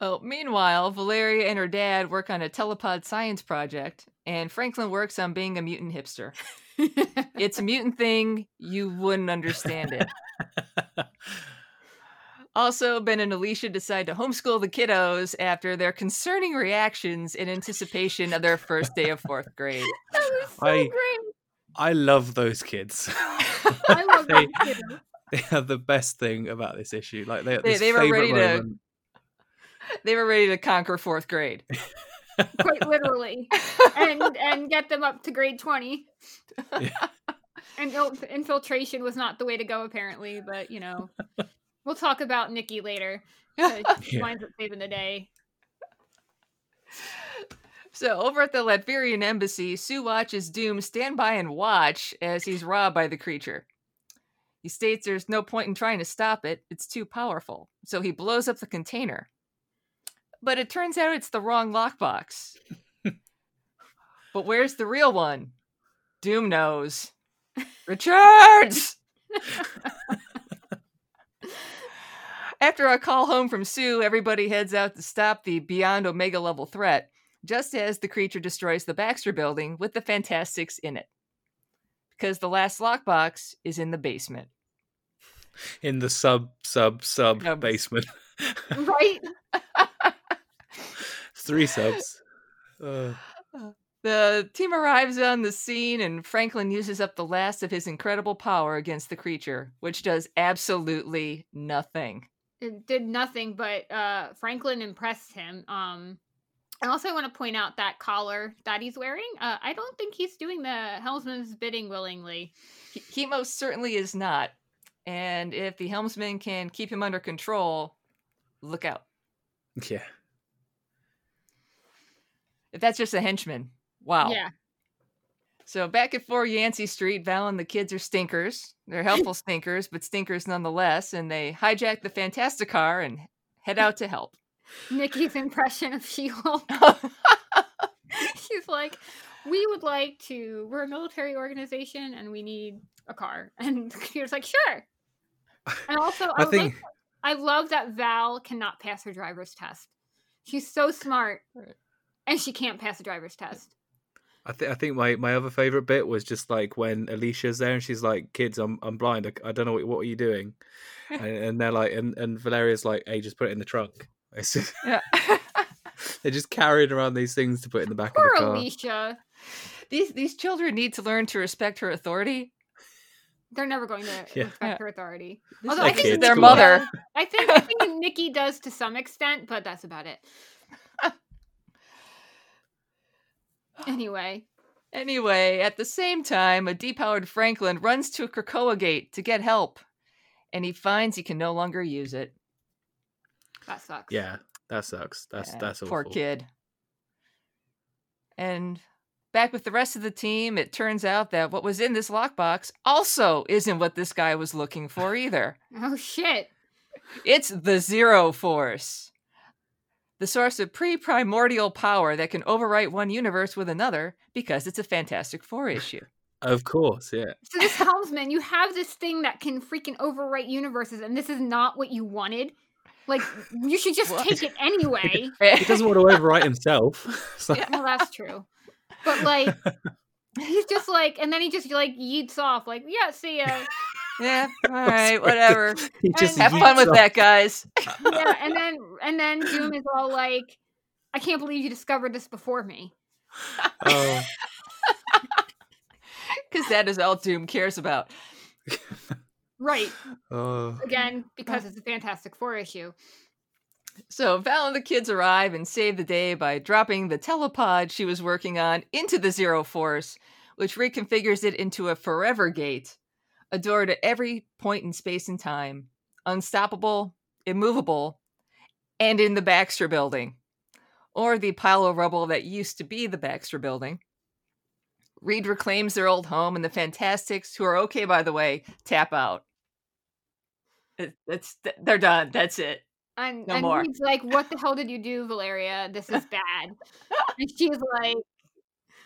Oh, meanwhile, Valeria and her dad work on a telepod science project, and Franklin works on being a mutant hipster. It's a mutant thing. You wouldn't understand it. Also, Ben and Alicia decide to homeschool the kiddos after their concerning reactions in anticipation of their first day of fourth grade. That was so I, great. I love those kids. I love they, those kids. They are the best thing about this issue. Like they, they, they were ready to, they were ready to conquer fourth grade. Quite literally, and and get them up to grade twenty. Yeah. And infiltration was not the way to go, apparently. But you know, we'll talk about Nikki later. So she yeah. winds up saving the day. So over at the Latvian embassy, Sue watches Doom stand by and watch as he's robbed by the creature. He states there's no point in trying to stop it; it's too powerful. So he blows up the container. But it turns out it's the wrong lockbox. But where's the real one? Doom knows. Richards! After a call home from Sue, everybody heads out to stop the Beyond Omega level threat, just as the creature destroys the Baxter building with the Fantastics in it. Because the last lockbox is in the basement. In the sub, sub, sub um, basement. Right? Three subs. Uh. The team arrives on the scene and Franklin uses up the last of his incredible power against the creature, which does absolutely nothing. It did nothing, but uh, Franklin impressed him. Um, I also want to point out that collar that he's wearing. Uh, I don't think he's doing the helmsman's bidding willingly. He, he most certainly is not. And if the helmsman can keep him under control, look out. Yeah. If that's just a henchman. Wow. Yeah. So back at four Yancey Street, Val and the kids are stinkers. They're helpful stinkers, but stinkers nonetheless. And they hijack the Fantasticar and head out to help. Nikki's impression of She-Hulk. She's like, we would like to, we're a military organization and we need a car. And the computer's like, sure. And also, I, I think... Like, I love that Val cannot pass her driver's test. She's so smart. And she can't pass the driver's test. I, th- I think my, my other favourite bit was just like when Alicia's there and she's like, kids, I'm I'm blind. I, I don't know. What, what are you doing? And, and they're like, and, and Valeria's like, hey, just put it in the trunk. It's just, yeah. They're just carrying around these things to put in the back Poor of the car. Alicia. These, these children need to learn to respect her authority. They're never going to yeah. respect her authority. Although I think their mother. I think, I think Nikki does to some extent, but that's about it. Anyway. Anyway, at the same time, a depowered Franklin runs to a Krakoa gate to get help, and he finds he can no longer use it. That sucks. Yeah, that sucks. That's yeah, that's awful. Poor kid. And back with the rest of the team, it turns out that what was in this lockbox also isn't what this guy was looking for either. Oh, shit. It's the Zero Force. The source of pre-primordial power that can overwrite one universe with another because it's a Fantastic Four issue. Of course, yeah. So this helmsman, you have this thing that can freaking overwrite universes, and this is not what you wanted. Like, you should just what? take it anyway. He doesn't want to overwrite himself. So. Yeah, well, that's true. But, like, he's just like, and then he just, like, yeets off. Like, yeah, see ya. Yeah, all right, whatever. Just have fun with off. that, guys. Yeah, and then and then Doom is all like, I can't believe you discovered this before me. Oh. Because that is all Doom cares about. Right. Oh. Again, because it's a Fantastic Four issue. So Val and the kids arrive and save the day by dropping the telepod she was working on into the Zero Force, which reconfigures it into a Forever Gate. A door to every point in space and time, unstoppable, immovable, and in the Baxter building, or the pile of rubble that used to be the Baxter building. Reed reclaims their old home, and the Fantastics, who are okay, by the way, tap out. It, it's, they're done. That's it. And, no and more. Reed's like, what the hell did you do, Valeria? This is bad. And she's like,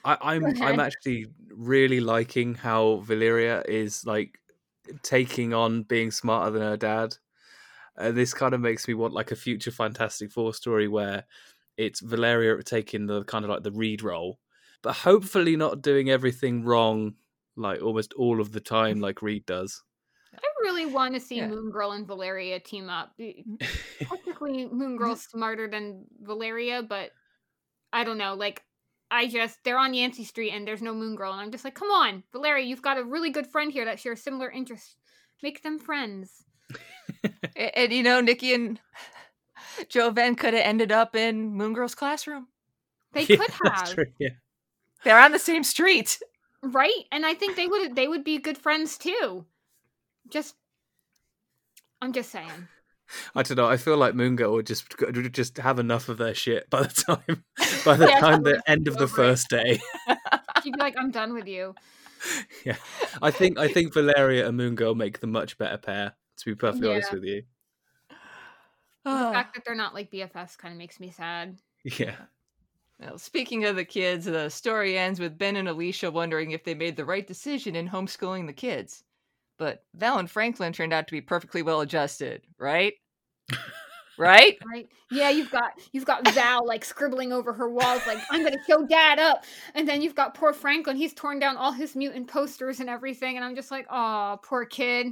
I, I'm okay. I'm actually really liking how Valeria is like taking on being smarter than her dad. Uh, this kind of makes me want like a future Fantastic Four story where it's Valeria taking the kind of like the Reed role, but hopefully not doing everything wrong like almost all of the time like Reed does. I really want to see yeah. Moon Girl and Valeria team up. Technically, Moon Girl's smarter than Valeria, but I don't know. Like, I just, they're on Yancey Street and there's no Moon Girl. And I'm just like, come on, Valeria, you've got a really good friend here that shares similar interests. Make them friends. and, and, you know, Nikki and Joe Venn could have ended up in Moon Girl's classroom. They yeah, could have. That's true, yeah. They're on the same street. Right? And I think they would they would be good friends too. Just, I'm just saying. I don't know. I feel like Moon Girl would just would just have enough of their shit by the time by the yeah, time the end of the first day. She'd be like, "I'm done with you." Yeah, I think I think Valeria and Moon Girl make the much better pair. To be perfectly yeah. honest with you, the fact that they're not like B F Fs kind of makes me sad. Yeah. Well, speaking of the kids, the story ends with Ben and Alicia wondering if they made the right decision in homeschooling the kids. But Val and Franklin turned out to be perfectly well adjusted, right? Right? Right. Yeah, you've got you've got Val like scribbling over her walls like, I'm gonna show Dad up. And then you've got poor Franklin, he's torn down all his mutant posters and everything, and I'm just like, oh, poor kid.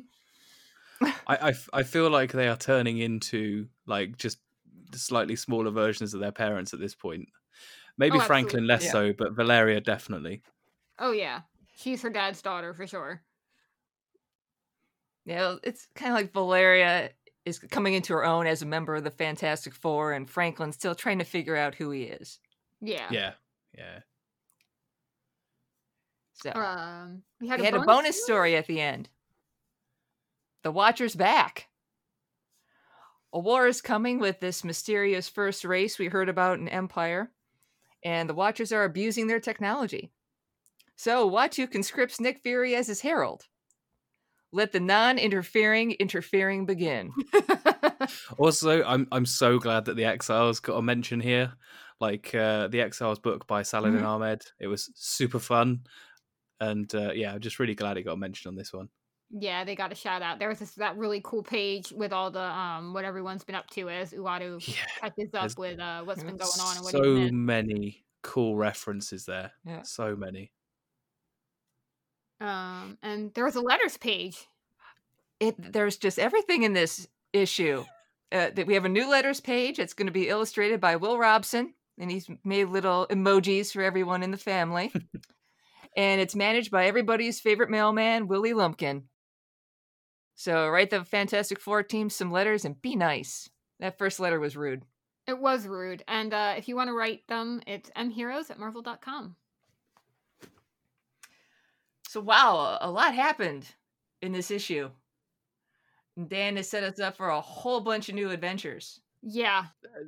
I, I, I feel like they are turning into like just slightly smaller versions of their parents at this point. Maybe oh, Franklin less yeah. so, but Valeria definitely. Oh, yeah. She's her dad's daughter for sure. Yeah, it's kind of like Valeria is coming into her own as a member of the Fantastic Four, and Franklin's still trying to figure out who he is. Yeah. Yeah. Yeah. So, um, we had, we a, had bonus a bonus story at the end. The Watcher's back. A war is coming with this mysterious first race we heard about in Empire. And the Watchers are abusing their technology. So Watchu conscripts Nick Fury as his herald. Let the non-interfering interfering begin. Also, I'm I'm so glad that the Exiles got a mention here. Like uh, the Exiles book by Saladin mm-hmm. Ahmed. It was super fun. And uh, yeah, I'm just really glad it got mentioned on this one. Yeah, they got a shout out. There was this, that really cool page with all the um what everyone's been up to as Uatu catches yeah, up with uh, what's been going on. And what so many cool references there. Yeah. So many. Um, and there was a letters page. It there's just everything in this issue. Uh, that we have a new letters page. It's going to be illustrated by Will Robson, and he's made little emojis for everyone in the family. And it's managed by everybody's favorite mailman, Willie Lumpkin. So write the Fantastic Four team some letters and be nice. That first letter was rude. It was rude. And uh, if you want to write them, it's m heroes at marvel dot com. So wow, a lot happened in this issue. Dan has set us up for a whole bunch of new adventures. Yeah.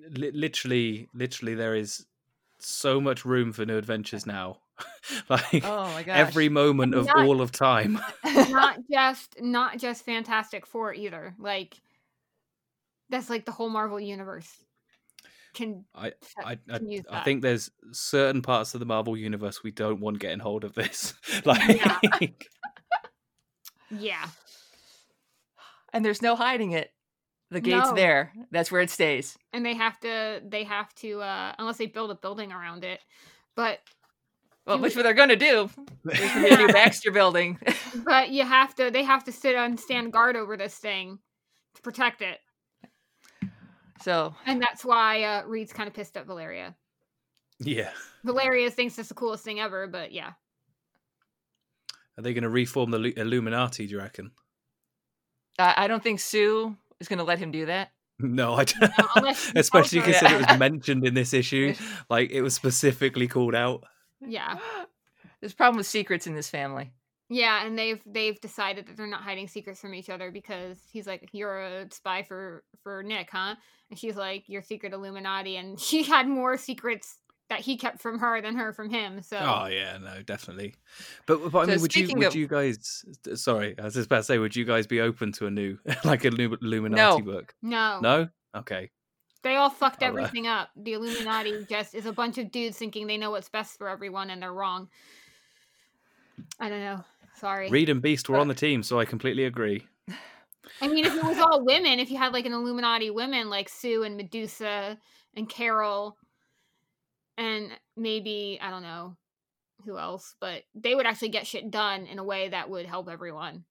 L- literally, literally there is so much room for new adventures now. Like oh my gosh. Every moment of not, all of time. not just not just Fantastic Four either. Like that's like the whole Marvel universe. Can I I can use I, I think there's certain parts of the Marvel universe we don't want getting hold of this. Like yeah. yeah. And there's no hiding it. The gate's no. there. That's where it stays. And they have to they have to uh unless they build a building around it. But Well, which they're going to do. They're going to do Baxter building. But you have to, they have to sit and stand guard over this thing to protect it. So. And that's why uh, Reed's kind of pissed at Valeria. Yeah. Valeria thinks it's the coolest thing ever, but yeah. Are they going to reform the Illuminati, do you reckon? Uh, I don't think Sue is going to let him do that. No, I don't. No, especially considering it was mentioned in this issue. Like, it was specifically called out. Yeah, there's a problem with secrets in this family. Yeah, and they've they've decided that they're not hiding secrets from each other because he's like, "You're a spy for for Nick, huh?" And she's like, "You're secret Illuminati," and she had more secrets that he kept from her than her from him. So, oh yeah, no, definitely. But, but I mean, so would you would of... you guys? Sorry, I was just about to say, would you guys be open to a new like a new Illuminati no. book? No, no, okay. They all fucked everything up. The Illuminati just is a bunch of dudes thinking they know what's best for everyone and they're wrong. I don't know. Sorry. Reed and Beast were on the team, so I completely agree. I mean, if it was all women, if you had like an Illuminati women like Sue and Medusa and Carol and maybe, I don't know, who else, but they would actually get shit done in a way that would help everyone.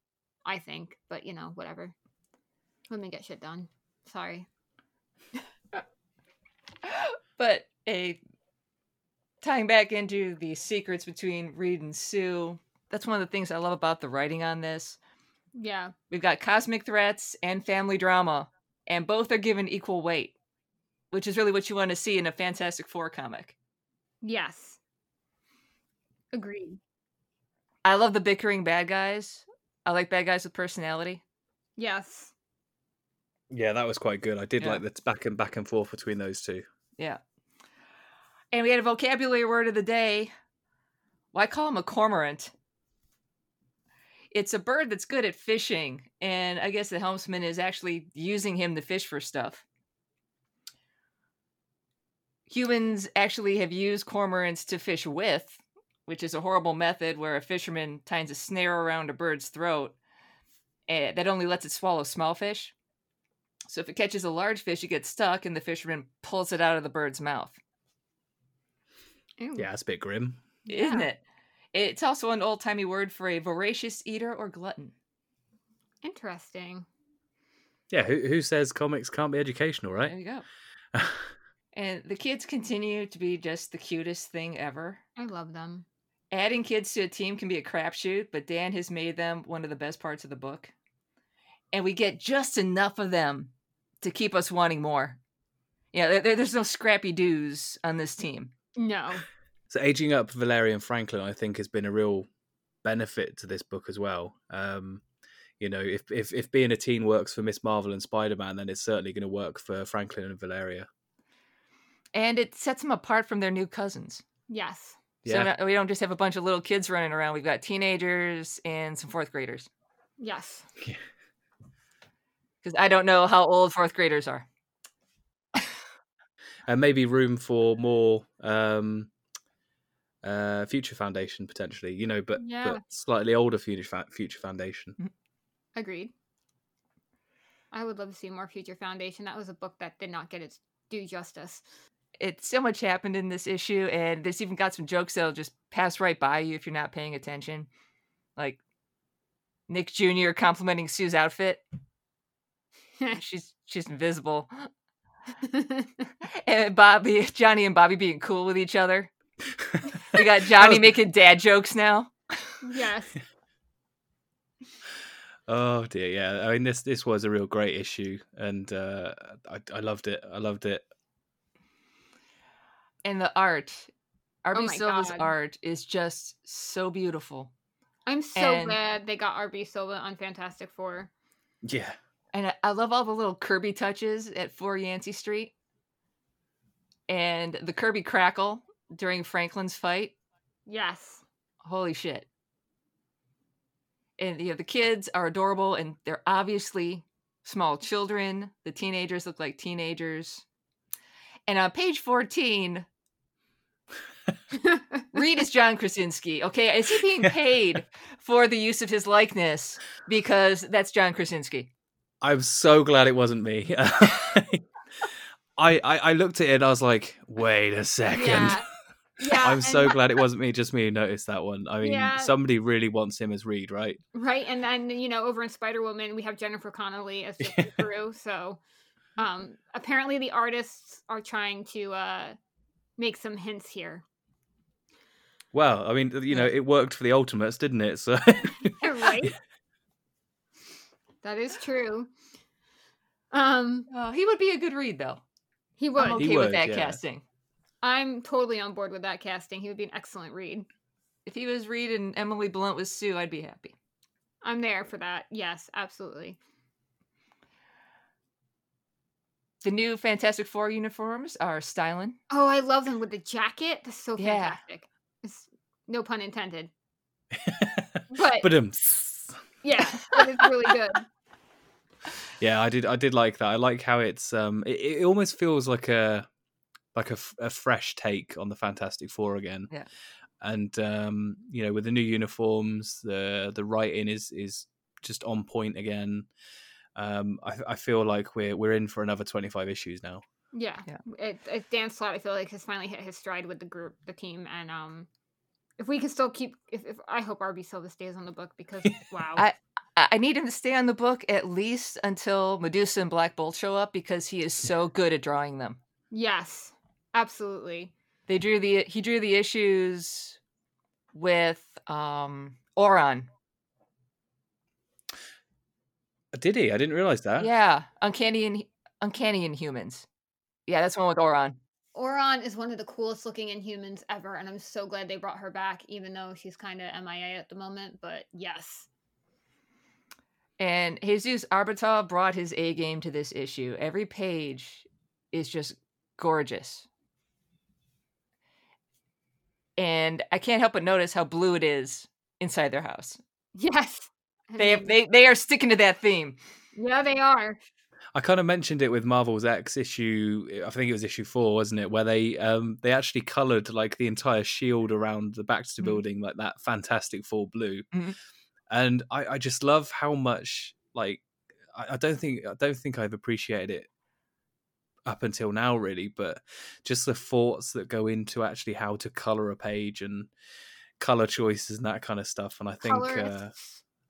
I think. But, you know, whatever. Women get shit done. Sorry. But a tying back into the secrets between Reed and Sue, that's one of the things I love about the writing on this. Yeah. We've got cosmic threats and family drama, and both are given equal weight, which is really what you want to see in a Fantastic Four comic. Yes. Agreed. I love the bickering bad guys. I like bad guys with personality. Yes. Yeah, that was quite good. I did yeah. like the back and back and forth between those two. Yeah. And we had a vocabulary word of the day. Well, I call him a cormorant. It's a bird that's good at fishing. And I guess the helmsman is actually using him to fish for stuff. Humans actually have used cormorants to fish with, which is a horrible method where a fisherman ties a snare around a bird's throat that only lets it swallow small fish. So if it catches a large fish, it gets stuck, and the fisherman pulls it out of the bird's mouth. Ew. Yeah, that's a bit grim. Isn't yeah. it? It's also an old-timey word for a voracious eater or glutton. Interesting. Yeah, who, who says comics can't be educational, right? There you go. And the kids continue to be just the cutest thing ever. I love them. Adding kids to a team can be a crapshoot, but Dan has made them one of the best parts of the book. And we get just enough of them to keep us wanting more. Yeah, there, there, there's no scrappy doos on this team. No. So aging up Valerian Franklin, I think, has been a real benefit to this book as well. Um, you know, if, if if being a teen works for Miss Marvel and Spider-Man, then it's certainly going to work for Franklin and Valeria. And it sets them apart from their new cousins. Yes. Yeah. So we don't just have a bunch of little kids running around. We've got teenagers and some fourth graders. Yes. Yeah. Because I don't know how old fourth graders are. And maybe room for more um, uh, Future Foundation, potentially, you know, but, yeah. but slightly older Future Future Foundation. Agreed. I would love to see more Future Foundation. That was a book that did not get its due justice. It's so much happened in this issue, and there's even got some jokes that'll just pass right by you if you're not paying attention. Like Nick Junior complimenting Sue's outfit. she's she's invisible. And Bobby, Johnny and Bobby being cool with each other. We got Johnny making dad jokes now. Yes. Oh dear, yeah. I mean, this this was a real great issue, and uh, I I loved it. I loved it. And the art, R B. Oh Silva's God. Art is just so beautiful. I'm so and... glad they got R B. Silva on Fantastic Four. Yeah. And I love all the little Kirby touches at four Yancey Street. And the Kirby crackle during Franklin's fight. Yes. Holy shit. And you know, the kids are adorable, and they're obviously small children. The teenagers look like teenagers. And on page fourteen, Reed is John Krasinski. Okay, is he being paid for the use of his likeness? Because that's John Krasinski. I'm so glad it wasn't me. I, I I looked at it and I was like, wait a second. Yeah. Yeah, I'm so glad it wasn't me, just me who noticed that one. I mean, yeah. somebody really wants him as Reed, right? Right, and then, you know, over in Spider-Woman, we have Jennifer Connelly as Jim Kruger. So um, apparently the artists are trying to uh, make some hints here. Well, I mean, you know, it worked for the Ultimates, didn't it? So right. That is true. Um, uh, he would be a good read, though. He would. I'm okay he would, with that yeah. casting. I'm totally on board with that casting. He would be an excellent read. If he was Reed and Emily Blunt was Sue, I'd be happy. I'm there for that. Yes, absolutely. The new Fantastic Four uniforms are styling. Oh, I love them with the jacket. That's so fantastic. Yeah. It's, no pun intended. But... but um... yeah, it is really good. Yeah, I did. I did like that. I like how it's. Um, it, it almost feels like a, like a, a fresh take on the Fantastic Four again. Yeah. And um, you know, with the new uniforms, the the writing is is just on point again. Um, I, I feel like we're we're in for another twenty-five issues now. Yeah. Yeah. It, it, Dan Slott, I feel like, has finally hit his stride with the group, the team, and um, if we can still keep, if, if I hope R B Silva stays on the book because wow. I, I need him to stay on the book at least until Medusa and Black Bolt show up, because he is so good at drawing them. Yes, absolutely. They drew the he drew the issues with um, Oran. Did he? I didn't realize that. Yeah, Uncanny in, Uncanny Inhumans. Yeah, that's one with Oran. Oran is one of the coolest looking Inhumans ever, and I'm so glad they brought her back, even though she's kind of M I A at the moment. But yes. And Jesus Arbizu brought his A game to this issue. Every page is just gorgeous. And I can't help but notice how blue it is inside their house. Yes. I they mean, they they are sticking to that theme. Yeah, they are. I kind of mentioned it with Marvel's X issue. I think it was issue four, wasn't it? Where they um they actually coloured like the entire shield around the Baxter mm-hmm. building, like that Fantastic Four blue. Mm-hmm. And I, I just love how much, like, I, I don't think I don't think I've appreciated it up until now, really. But just the thoughts that go into actually how to color a page and color choices and that kind of stuff. And I think uh,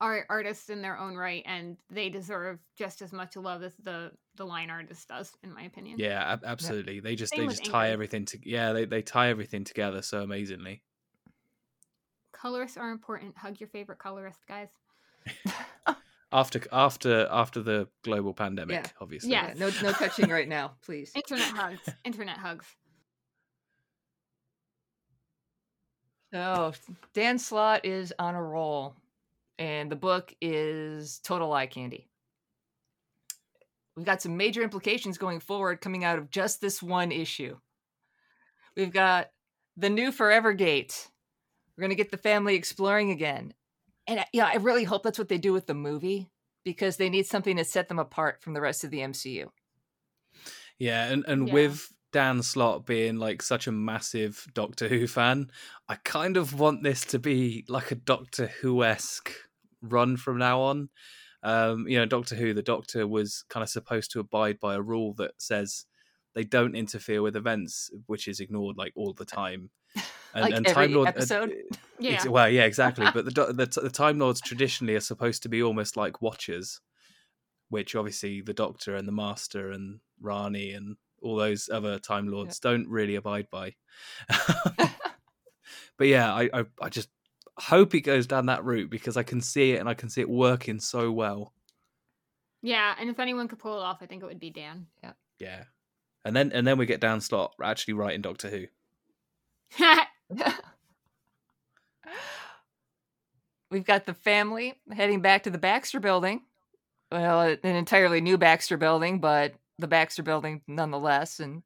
are artists in their own right, and they deserve just as much love as the, the line artist does, in my opinion. Yeah, ab- absolutely. Yeah. They just Same they just tie England. everything to yeah they they tie everything together so amazingly. Colorists are important. Hug your favorite colorist, guys. after after after the global pandemic, yeah. obviously. Yeah, no no touching right now, please. Internet hugs. Internet hugs. Oh, Dan Slott is on a roll, and the book is total eye candy. We've got some major implications going forward coming out of just this one issue. We've got the new Forever Gate. We're going to get the family exploring again. And I, yeah, I really hope that's what they do with the movie, because they need something to set them apart from the rest of the M C U. Yeah, and, and yeah. with Dan Slott being like such a massive Doctor Who fan, I kind of want this to be like a Doctor Who-esque run from now on. Um, you know, Doctor Who, the Doctor was kind of supposed to abide by a rule that says they don't interfere with events, which is ignored like all the time. And, like and every Time Lord, episode? Uh, yeah. Well, yeah, exactly. But the, the the Time Lords traditionally are supposed to be almost like Watchers, which obviously the Doctor and the Master and Rani and all those other Time Lords yeah. don't really abide by. But yeah, I, I, I just hope it goes down that route, because I can see it and I can see it working so well. Yeah, and if anyone could pull it off, I think it would be Dan. Yeah. Yeah. And then and then we get Dan Slott actually writing Doctor Who. We've got the family heading back to the Baxter building. Well, an entirely new Baxter building, but the Baxter building nonetheless. And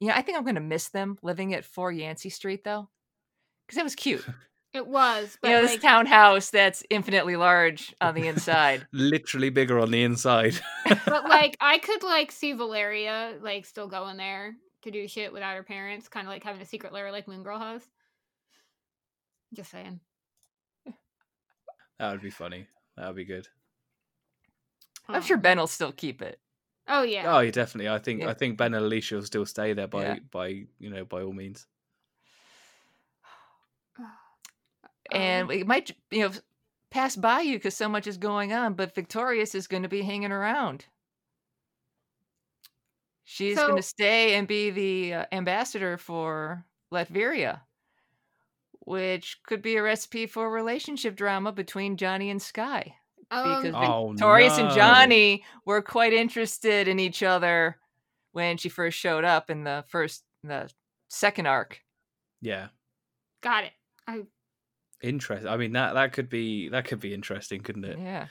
you know, I think I'm going to miss them living at four Yancey Street, though, because it was cute. It was, but you know, like... this townhouse that's infinitely large on the inside, literally bigger on the inside. But like, I could like see Valeria like still going there to do shit without her parents, kind of like having a secret lair like Moon Girl has. Just saying. That would be funny. That would be good. I'm sure Ben will still keep it. Oh yeah. Oh, yeah, definitely. I think yeah. I think Ben and Alicia will still stay there by yeah. by you know by all means. And um, it might you know pass by you because so much is going on, but Victorious is going to be hanging around. She's so, going to stay and be the uh, ambassador for Latveria, which could be a recipe for relationship drama between Johnny and Skye. Um, because Victorious oh no. and Johnny were quite interested in each other when she first showed up in the first, the second arc. Yeah, got it. I interest. I mean that that could be that could be interesting, couldn't it? Yeah.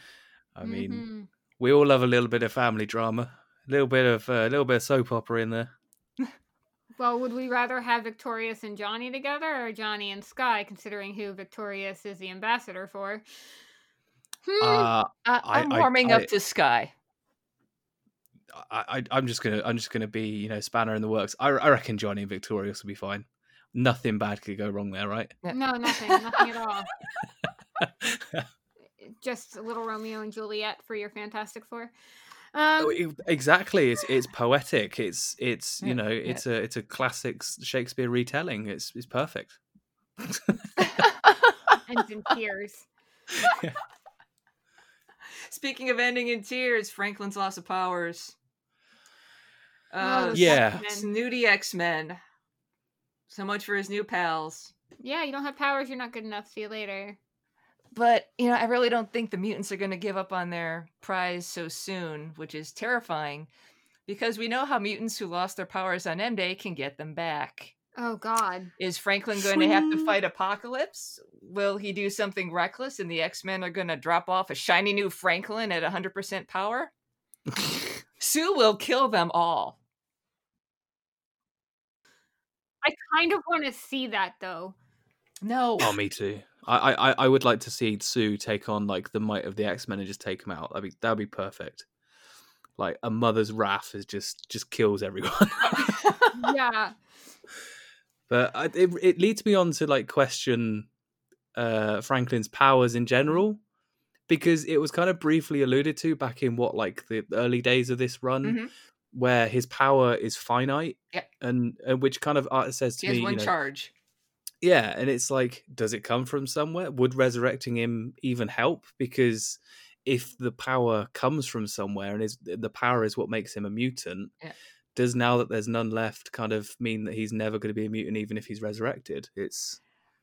I mm-hmm. mean, we all love a little bit of family drama. A little bit of a uh, little bit of soap opera in there. Well, would we rather have Victorious and Johnny together, or Johnny and Skye, considering who Victorious is the ambassador for? Hmm. Uh, I, I'm I, warming I, up I, to Skye. I, I, I'm just gonna, I'm just gonna be, you know, spanner in the works. I, I reckon Johnny and Victorious will be fine. Nothing bad could go wrong there, right? No, nothing, nothing at all. Just a little Romeo and Juliet for your Fantastic Four. Um, exactly, it's it's poetic. It's it's you know it's yeah. a it's a classic Shakespeare retelling. It's it's perfect. Ends in tears. Yeah. Speaking of ending in tears, Franklin's loss of powers. Uh, oh, yeah. Snooty X-Men. So much for his new pals. Yeah, you don't have powers, you're not good enough. See you later. But, you know, I really don't think the mutants are going to give up on their prize so soon, which is terrifying, because we know how mutants who lost their powers on M-Day can get them back. Oh, God. Is Franklin going Swing. to have to fight Apocalypse? Will he do something reckless and the X-Men are going to drop off a shiny new Franklin at one hundred percent power? Sue will kill them all. I kind of want to see that, though. No. Oh, me too. I, I, I would like to see Sue take on like the might of the X-Men and just take them out. I mean, that'd be perfect. Like a mother's wrath is just just kills everyone. Yeah. But I, it it leads me on to like question uh, Franklin's powers in general, because it was kind of briefly alluded to back in what like the early days of this run, mm-hmm. where his power is finite, yep. and, and which kind of art says to he me, has one you know, charge. Yeah, and it's like, does it come from somewhere? Would resurrecting him even help? Because if the power comes from somewhere and is the power is what makes him a mutant, yeah. does now that there's none left kind of mean that he's never going to be a mutant even if he's resurrected? It's.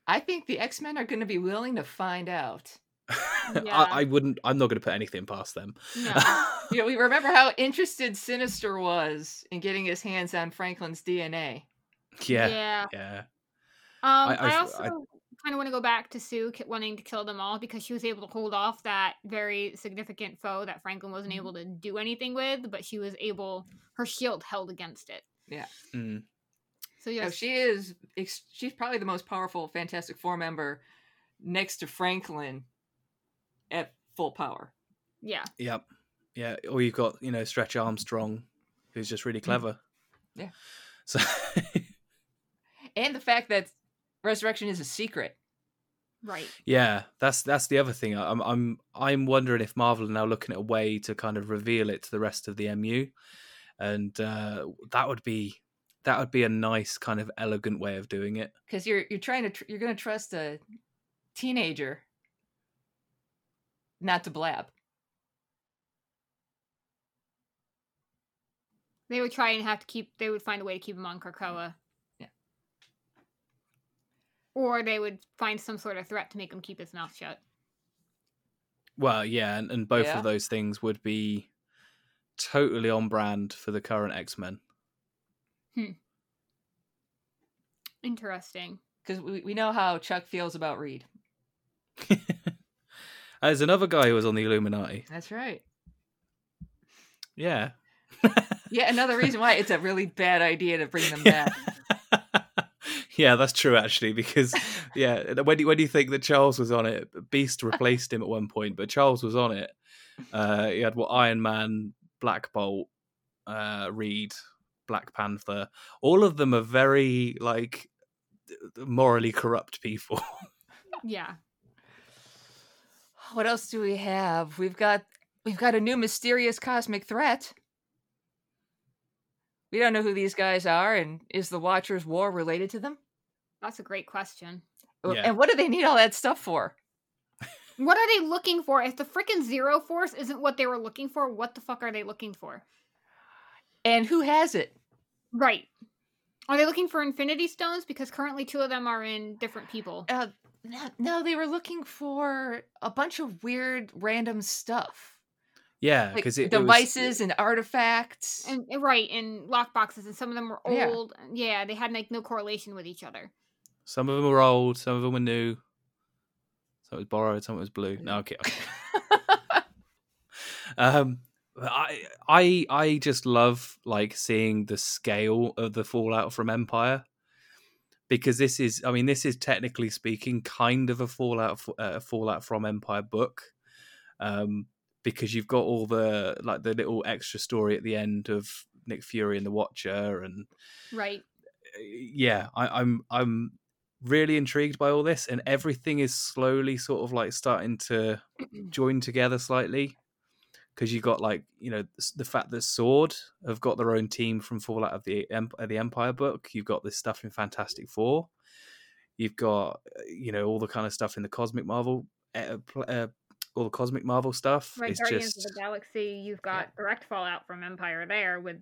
I think the X-Men are going to be willing to find out. Yeah. I, I wouldn't. I'm not going to put anything past them. No. You know, we remember how interested Sinister was in getting his hands on Franklin's D N A. Yeah. Yeah. Yeah. Um, I, I, I also I, kind of want to go back to Sue wanting to kill them all because she was able to hold off that very significant foe that Franklin wasn't able to do anything with, but she was able, her shield held against it. Yeah. Mm. So yes. No, she is, she's probably the most powerful Fantastic Four member next to Franklin at full power. Yeah. Yep. Yeah. Or you've got, you know, Stretch Armstrong, who's just really clever. Mm. Yeah. So. And the fact that resurrection is a secret, right? Yeah, that's that's the other thing. I'm I'm I'm wondering if Marvel are now looking at a way to kind of reveal it to the rest of the M U, and uh, that would be that would be a nice kind of elegant way of doing it. Because you're you're trying to tr- you're going to trust a teenager not to blab. They would try and have to keep. They would find a way to keep him on Krakoa. Or they would find some sort of threat to make him keep his mouth shut. Well, yeah, and, and both yeah. of those things would be totally on brand for the current X-Men. Hmm. Interesting. Because we, we know how Chuck feels about Reed. There's another guy who was on the Illuminati. That's right. Yeah. Yeah, another reason why it's a really bad idea to bring them back. Yeah, that's true, actually, because, yeah, when do, when do you think that Charles was on it? Beast replaced him at one point, but Charles was on it. Uh, he had, what, Iron Man, Black Bolt, uh, Reed, Black Panther. All of them are very, like, morally corrupt people. Yeah. What else do we have? We've got We've got a new mysterious cosmic threat. We don't know who these guys are, and is the Watchers' War related to them? That's a great question. Yeah. And what do they need all that stuff for? What are they looking for? If the frickin' Zero Force isn't what they were looking for, what the fuck are they looking for? And who has it? Right. Are they looking for Infinity Stones? Because currently two of them are in different people. Uh, no, they were looking for a bunch of weird, random stuff. Yeah, because like it devices it was, and artifacts, and right, and lockboxes, and some of them were old. Yeah. yeah, they had like no correlation with each other. Some of them were old, some of them were new. Some was borrowed, some was blue. No, okay. okay. um, I, I, I just love like seeing the scale of the fallout from Empire, because this is, I mean, this is technically speaking, kind of a fallout, uh, fallout from Empire book. Um. Because you've got all the like the little extra story at the end of Nick Fury and the Watcher, and right, yeah, I, I'm I'm really intrigued by all this, and everything is slowly sort of like starting to join together slightly. Because you got like you know the fact that Sword have got their own team from Fallout of the the Empire book. You've got this stuff in Fantastic Four. You've got you know all the kind of stuff in the Cosmic Marvel. Uh, uh, all the cosmic Marvel stuff. Right, it's Guardians just... of the Galaxy. You've got yeah. direct fallout from Empire there with,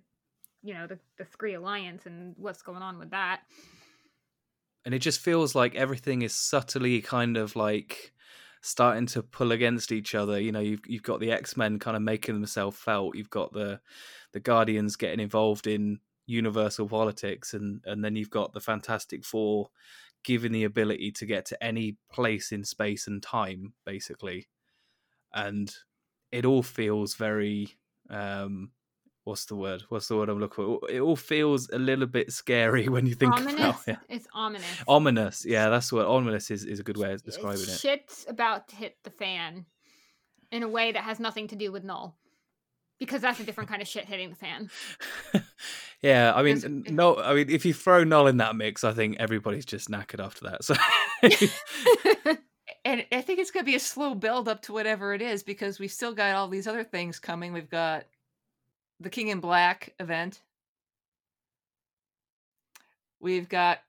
you know, the, the Skree Alliance and what's going on with that. And it just feels like everything is subtly kind of like starting to pull against each other. You know, you've you've got the X-Men kind of making themselves felt. You've got the the Guardians getting involved in universal politics, and and then you've got the Fantastic Four given the ability to get to any place in space and time, basically. And it all feels very um what's the word? What's the word I'm looking for? It all feels a little bit scary when you think ominous? about it. It's ominous. Ominous. Yeah, that's what ominous is, is a good way of describing it's it. Shit's about to hit the fan in a way that has nothing to do with Null. Because that's a different kind of shit hitting the fan. Yeah, I mean, no, I mean, if you throw Null in that mix, I think everybody's just knackered after that. So, and I think it's going to be a slow build up to whatever it is, because we've still got all these other things coming. We've got the King in Black event. We've got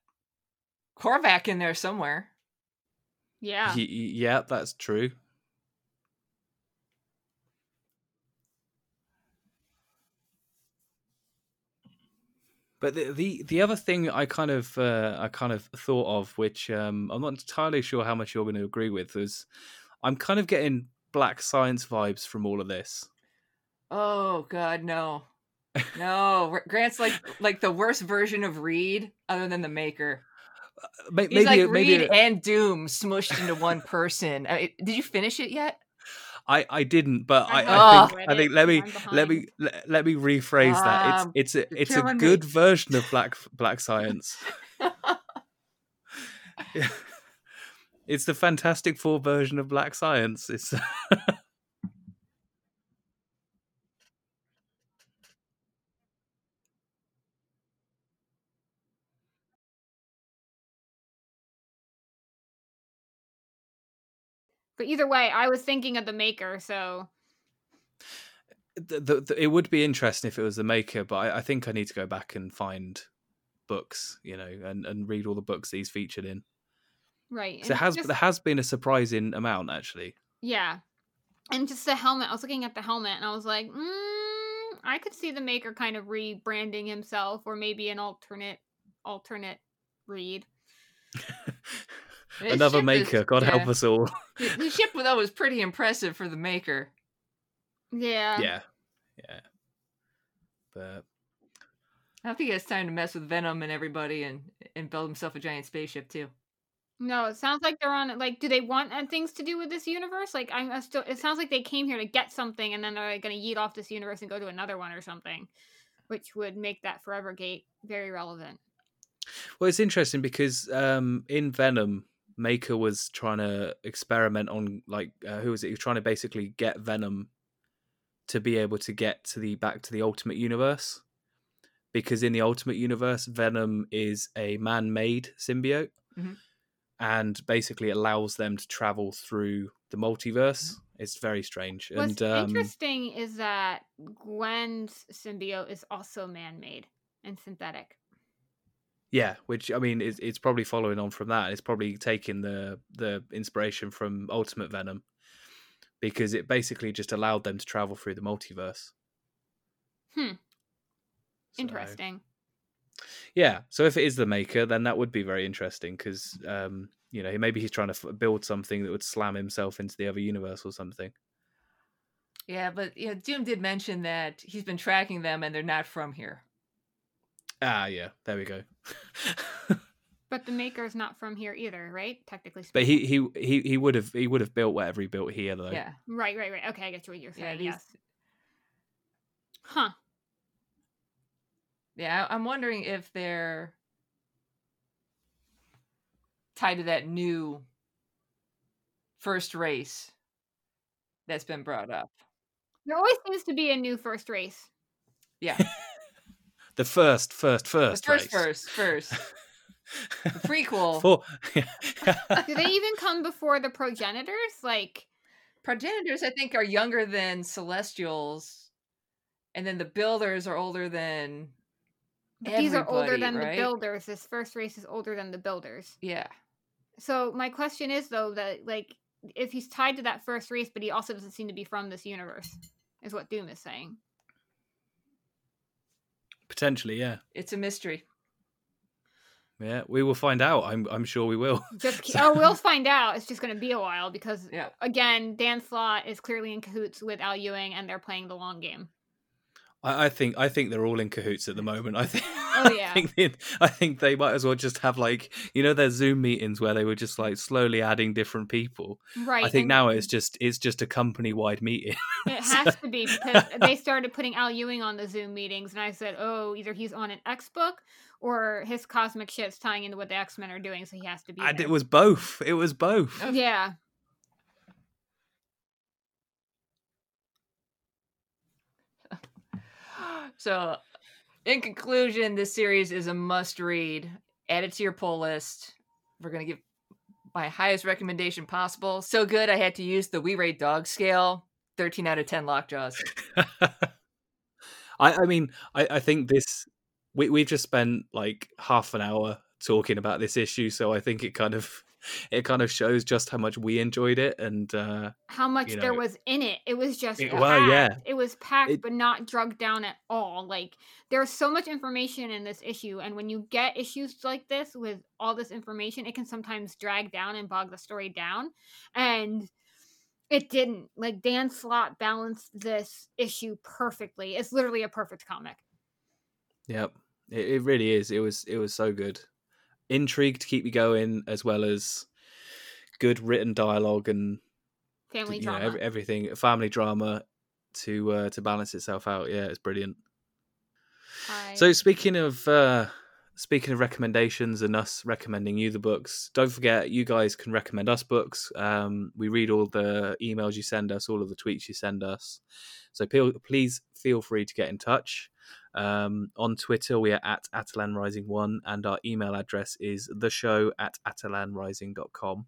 Korvac in there somewhere. Yeah. He, yeah, that's true. But the, the the other thing I kind of uh, I kind of thought of, which um, I'm not entirely sure how much you're going to agree with, is I'm kind of getting Black Science vibes from all of this. Oh God, no, no! Grant's like like the worst version of Reed, other than the Maker. Maybe, He's like maybe, Reed maybe... and Doom smushed into one person. I mean, did you finish it yet? I, I didn't, but I, I, I think I think let me let me let, let me rephrase um, that. It's it's a, it's a good me. version of Black Black Science. Yeah. It's the Fantastic Four version of Black Science. It's But either way, I was thinking of the Maker, so... The, the, the, it would be interesting if it was the Maker, but I, I think I need to go back and find books, you know, and, and read all the books that he's featured in. Right. So it has, just, there has been a surprising amount, actually. Yeah. And just the helmet. I was looking at the helmet, and I was like, mm, I could see the Maker kind of rebranding himself, or maybe an alternate, alternate read. This Another Maker, is, God yeah. help us all. The, the ship, though, was pretty impressive for the Maker. Yeah. Yeah. Yeah. But I don't think he has time to mess with Venom and everybody and, and build himself a giant spaceship, too. No, it sounds like they're on... Like, do they want things to do with this universe? Like, I'm I still... It sounds like they came here to get something, and then they're like, going to yeet off this universe and go to another one or something, which would make that Forever Gate very relevant. Well, it's interesting because um, in Venom... Maker was trying to experiment on like uh, who was it? He was trying to basically get Venom to be able to get to the back to the Ultimate Universe, because in the Ultimate Universe, Venom is a man-made symbiote, mm-hmm. and basically allows them to travel through the multiverse. Mm-hmm. It's very strange. What's and, um, interesting is that Gwen's symbiote is also man-made and synthetic. Yeah, which, I mean, it's, it's probably following on from that. It's probably taking the the inspiration from Ultimate Venom, because it basically just allowed them to travel through the multiverse. Hmm. So, interesting. Yeah, so if it is the Maker, then that would be very interesting, because, um, you know, maybe he's trying to build something that would slam himself into the other universe or something. Yeah, but you know, Doom did mention that he's been tracking them and they're not from here. Ah, yeah, there we go. But the Maker's not from here either, right? Technically speaking. But he he he he would have he would have built whatever he built here, though. Yeah. Right, right, right. Okay, I get what you're saying. Yeah, yes. Huh. Yeah, I'm wondering if they're tied to that new first race that's been brought up. There always seems to be a new first race. Yeah. The first, first, first, the first, race. first, first, the prequel. For... Do they even come before the progenitors? Like, progenitors, I think, are younger than Celestials, and then the Builders are older than. But these are older than right? the Builders. This first race is older than the Builders. Yeah. So my question is, though, that like if he's tied to that first race, but he also doesn't seem to be from this universe, is what Doom is saying. Potentially, yeah. It's a mystery. Yeah, we will find out. I'm I'm sure we will. Just, so. Oh, we'll find out. It's just going to be a while because, yeah. again, Dan Slott is clearly in cahoots with Al Ewing, and they're playing the long game. I, I think I think they're all in cahoots at the moment. I think. Oh yeah. I think, they, I think they might as well just have, like, you know, their Zoom meetings where they were just like slowly adding different people. Right. I think and now it's just it's just a company wide meeting. It so. has to be, because they started putting Al Ewing on the Zoom meetings, and I said, oh, either he's on an X book. Or his cosmic shit's tying into what the X-Men are doing, so he has to be And there. It was both. It was both. Yeah. So, in conclusion, this series is a must-read. Add it to your pull list. We're going to give my highest recommendation possible. So good, I had to use the We Rate Dog scale. thirteen out of ten Lockjaws. I, I mean, I, I think this... We we've just spent like half an hour talking about this issue, so I think it kind of it kind of shows just how much we enjoyed it and uh, how much you know, there was in it. It was just it, well, yeah, it was packed, it, but not drugged down at all. Like there's so much information in this issue, and when you get issues like this with all this information, it can sometimes drag down and bog the story down. And it didn't. Like Dan Slott balanced this issue perfectly. It's literally a perfect comic. Yep, it, it really is. It was it was so good. Intrigue to keep you going, as well as good written dialogue and family drama. Know, every, everything, family drama to uh, to balance itself out. Yeah, it's brilliant. Hi. So speaking of uh, speaking of recommendations and us recommending you the books, don't forget you guys can recommend us books. Um, we read all the emails you send us, all of the tweets you send us. So pe- please feel free to get in touch. Um, on Twitter, we are at Atalan Rising one, and our email address is the show at atalan rising dot com.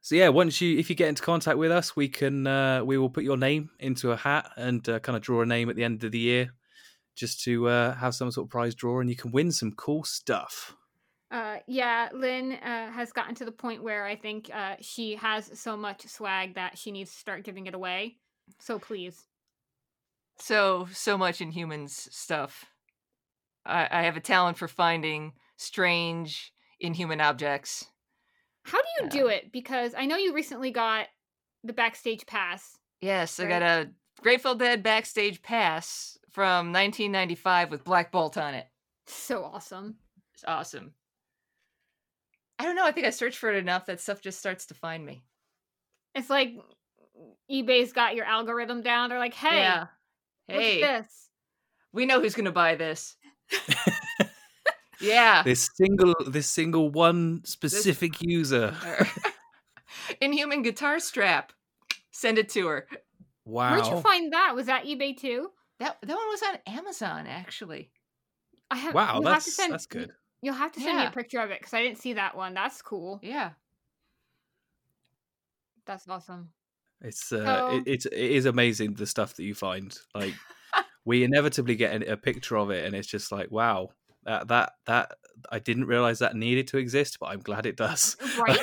So yeah, once you, if you get into contact with us, we can, uh, we will put your name into a hat and uh, kind of draw a name at the end of the year, just to uh, have some sort of prize draw, and you can win some cool stuff. Uh, yeah, Lynn uh, has gotten to the point where I think uh, she has so much swag that she needs to start giving it away. So please. So, so much Inhumans stuff. I, I have a talent for finding strange Inhuman objects. How do you uh, do it? Because I know you recently got the backstage pass. Yes, right? I got a Grateful Dead backstage pass from nineteen ninety-five with Black Bolt on it. So awesome. It's awesome. I don't know. I think I searched for it enough that stuff just starts to find me. It's like eBay's got your algorithm down. They're like, hey. Yeah. Hey, what's this? We know who's going to buy this. Yeah. This single this single one specific this... user. Inhuman guitar strap. Send it to her. Wow. Where'd you find that? Was that eBay too? That that one was on Amazon, actually. I have, wow, that's, have to send, that's good. You'll have to send yeah. me a picture of it, because I didn't see that one. That's cool. Yeah. That's awesome. It's uh, oh. it, it's it is amazing the stuff that you find. Like we inevitably get a picture of it, and it's just like, wow, that that that I didn't realize that needed to exist, but I'm glad it does. Right.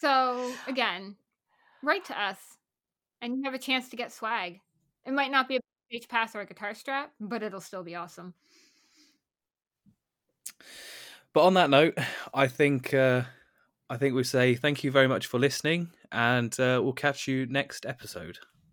So again, write to us, and you have a chance to get swag. It might not be a page pass or a guitar strap, but it'll still be awesome. But on that note, I think uh, I think we say thank you very much for listening. And uh, we'll catch you next episode.